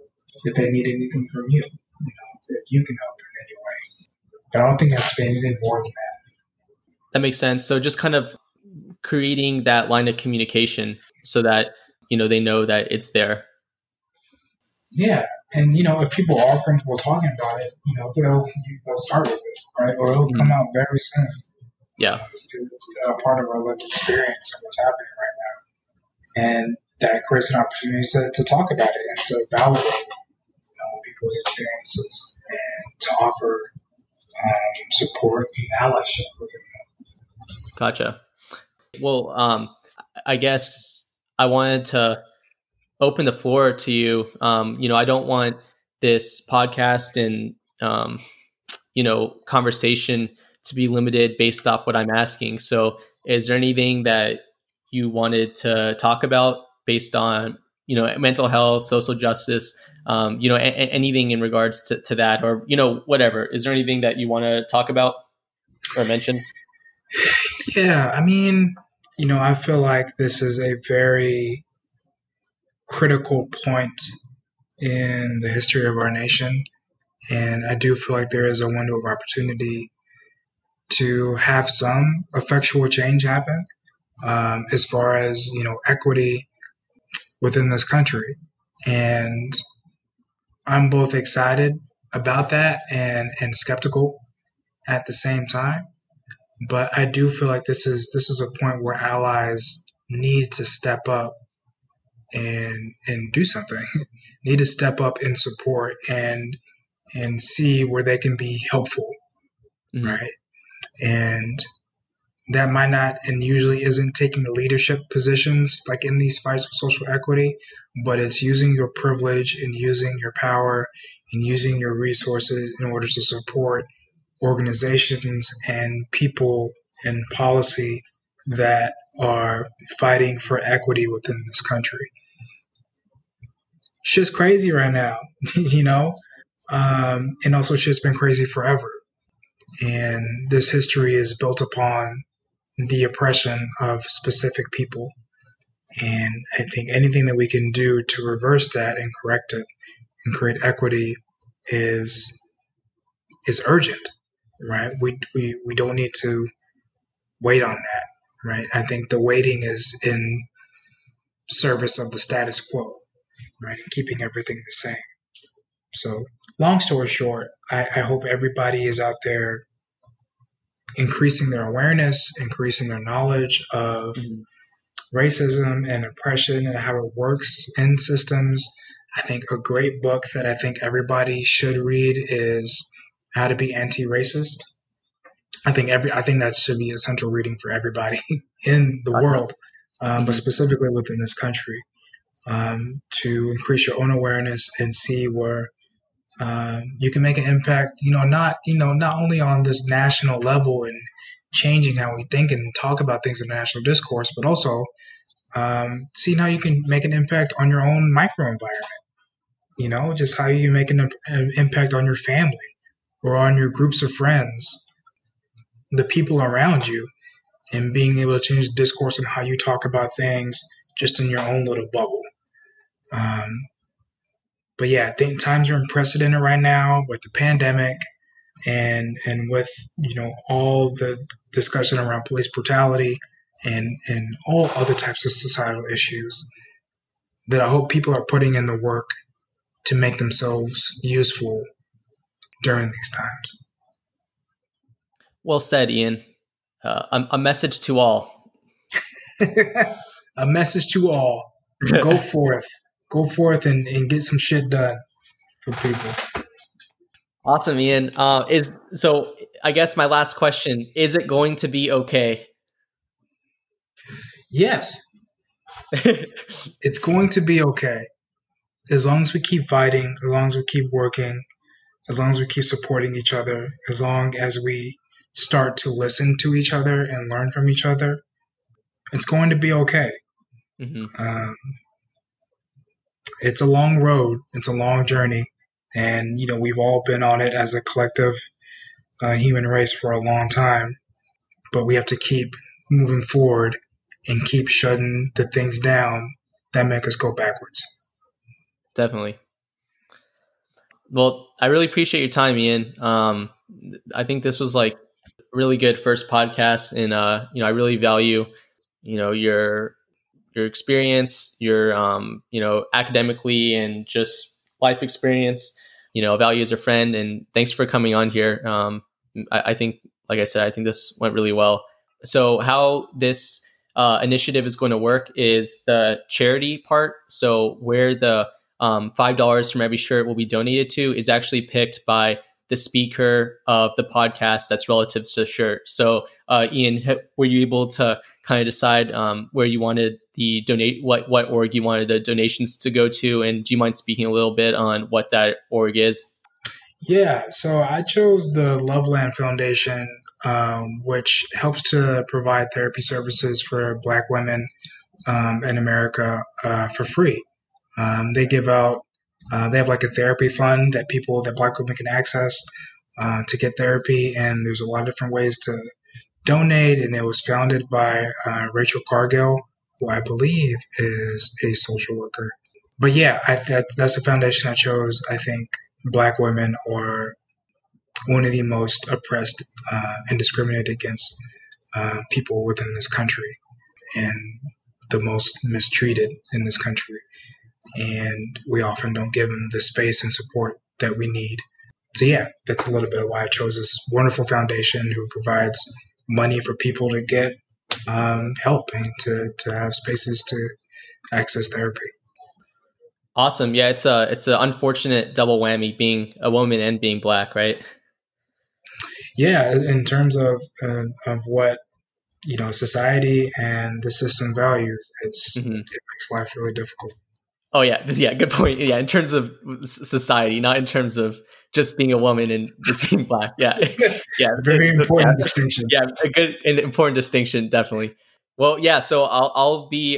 if they need anything from you, you know, if you can help in any way. But I don't think it has to be anything more than that. That makes sense. So just kind of creating that line of communication so that, you know, they know that it's there. Yeah. And, you know, if people are comfortable talking about it, you know, they'll start with it, right? Or it'll come out very soon. Yeah. It's part of our lived experience and what's happening right now. And that creates an opportunity to talk about it and to validate, you know, people's experiences and to offer support and allyship within them. Gotcha. Well, I guess I wanted to open the floor to you. You know, I don't want this podcast and, you know, conversation to be limited based off what I'm asking. So is there anything that you wanted to talk about based on, you know, mental health, social justice, you know, anything in regards to that, or, you know, whatever? Is there anything that you want to talk about or mention? Yeah. I mean, you know, I feel like this is a very critical point in the history of our nation. And I do feel like there is a window of opportunity to have some effectual change happen as far as, you know, equity within this country. And I'm both excited about that and skeptical at the same time. But I do feel like this is a point where allies need to step up and do something, need to step up in support and see where they can be helpful. Mm-hmm. Right. And that might not, and usually isn't, taking leadership positions like in these fights for social equity, but it's using your privilege and using your power and using your resources in order to support organizations and people and policy that are fighting for equity within this country. Shit's crazy right now, you know, and also shit's been crazy forever. And this history is built upon the oppression of specific people. And I think anything that we can do to reverse that and correct it and create equity is urgent, right? We don't need to wait on that, right? I think the waiting is in service of the status quo, right? Keeping everything the same. So long story short, I hope everybody is out there increasing their awareness, increasing their knowledge of racism and oppression and how it works in systems. I think a great book that I think everybody should read is How to Be Anti-Racist. I think that should be essential reading for everybody in the world, but specifically within this country, to increase your own awareness and see where you can make an impact, not only on this national level and changing how we think and talk about things in the national discourse, but also seeing how you can make an impact on your own microenvironment, you know, just how you make an impact on your family or on your groups of friends, the people around you, and being able to change the discourse and how you talk about things just in your own little bubble. But yeah, I think times are unprecedented right now with the pandemic and with, you know, all the discussion around police brutality and all other types of societal issues, that I hope people are putting in the work to make themselves useful during these times. Well said, Ian. A message to all. A message to all. Go forth. Go forth and get some shit done for people. Awesome, Ian. So I guess my last question, is it going to be okay? Yes. It's going to be okay. As long as we keep fighting, as long as we keep working, as long as we keep supporting each other, as long as we start to listen to each other and learn from each other, it's going to be okay. Mm-hmm. It's a long road. It's a long journey. And, you know, we've all been on it as a collective human race for a long time. But we have to keep moving forward and keep shutting the things down that make us go backwards. Definitely. Well, I really appreciate your time, Ian. I think this was like really good first podcast, and I really value, your experience, your academically and just life experience. Value as a friend, and thanks for coming on here. I think, like I said, I think this went really well. So how this initiative is going to work is the charity part. So where the $5 from every shirt will be donated to is actually picked by the speaker of the podcast that's relative to the shirt. So Ian, were you able to kind of decide where you wanted the what org you wanted the donations to go to? And do you mind speaking a little bit on what that org is? Yeah, so I chose the Loveland Foundation, which helps to provide therapy services for Black women in America for free. They give out they have like a therapy fund that Black women can access to get therapy. And there's a lot of different ways to donate. And it was founded by Rachel Cargill, who I believe is a social worker. But yeah, that's the foundation I chose. I think Black women are one of the most oppressed and discriminated against people within this country, and the most mistreated in this country. And we often don't give them the space and support that we need. So yeah, that's a little bit of why I chose this wonderful foundation who provides money for people to get help and to have spaces to access therapy. Awesome. Yeah, it's an unfortunate double whammy, being a woman and being Black, right? Yeah, in terms of what society and the system values, it makes life really difficult. Oh, yeah, good point. Yeah, in terms of society, not in terms of just being a woman and just being Black. Yeah, yeah, very important distinction. Yeah, a good and important distinction, definitely. Well, yeah, so I'll be,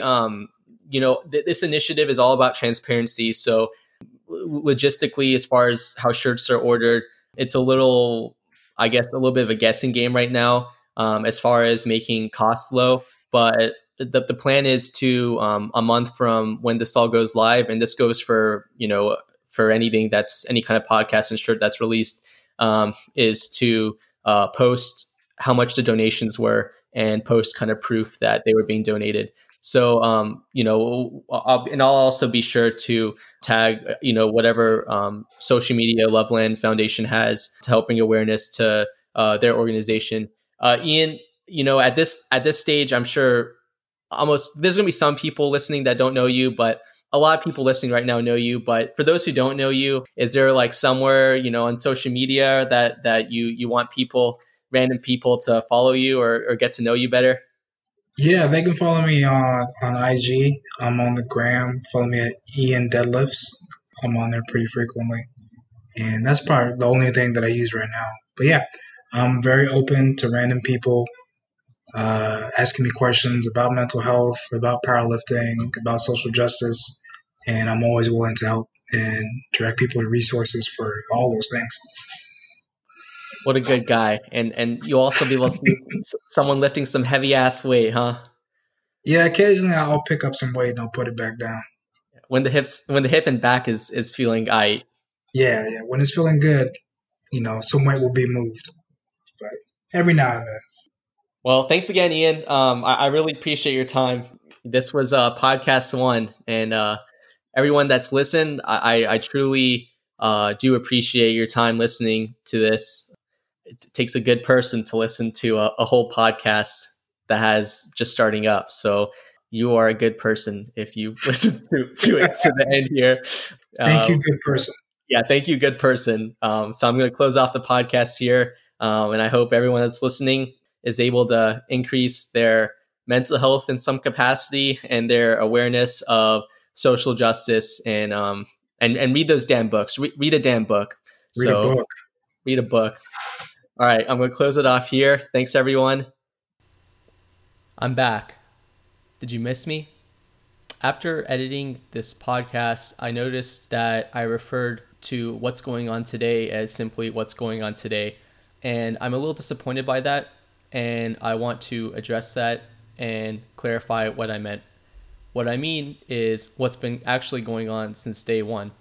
this initiative is all about transparency. So logistically, as far as how shirts are ordered, it's a little bit of a guessing game right now as far as making costs low, but the plan is to a month from when this all goes live, and this goes for for anything that's any kind of podcast and shirt that's released, is to post how much the donations were and post kind of proof that they were being donated. So I'll also be sure to tag whatever social media Loveland Foundation has to help bring awareness to their organization. Ian, at this stage, I'm sure. There's going to be some people listening that don't know you, but a lot of people listening right now know you. But for those who don't know you, is there like somewhere, on social media that you want random people to follow you or get to know you better? Yeah, they can follow me on IG. I'm on the gram. Follow me at Ian Deadlifts. I'm on there pretty frequently. And that's probably the only thing that I use right now. But yeah, I'm very open to random people asking me questions about mental health, about powerlifting, about social justice, and I'm always willing to help and direct people to resources for all those things. What a good guy. And you'll also be able to see someone lifting some heavy ass weight, huh? Yeah, occasionally I'll pick up some weight and I'll put it back down. When the hip and back is feeling aight. Yeah. When it's feeling good, some weight will be moved. But every now and then. Well, thanks again, Ian. I really appreciate your time. This was podcast one, and everyone that's listened, I truly do appreciate your time listening to this. It takes a good person to listen to a whole podcast that has just starting up. So you are a good person if you listen to it to the end here. Thank you, good person. Yeah, thank you, good person. So I'm going to close off the podcast here, and I hope everyone that's listening is able to increase their mental health in some capacity and their awareness of social justice, and read those damn books. Read a damn book. Read a book. All right, I'm going to close it off here. Thanks, everyone. I'm back. Did you miss me? After editing this podcast, I noticed that I referred to what's going on today as simply what's going on today. And I'm a little disappointed by that. And I want to address that and clarify what I meant. What I mean is what's been actually going on since day one.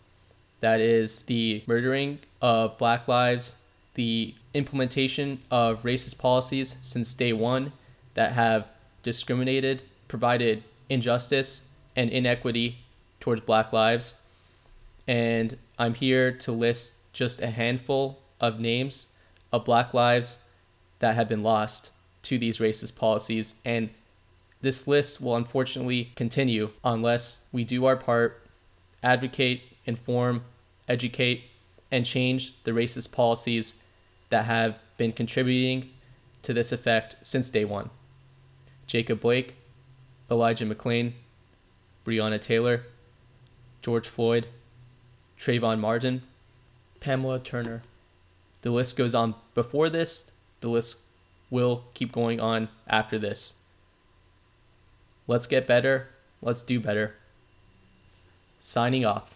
That is the murdering of Black lives, the implementation of racist policies since day one that have discriminated, provided injustice and inequity towards Black lives. And I'm here to list just a handful of names of Black lives that have been lost to these racist policies. And this list will unfortunately continue unless we do our part, advocate, inform, educate, and change the racist policies that have been contributing to this effect since day one. Jacob Blake, Elijah McClain, Breonna Taylor, George Floyd, Trayvon Martin, Pamela Turner. The list goes on before this. The list will keep going on after this. Let's get better. Let's do better. Signing off.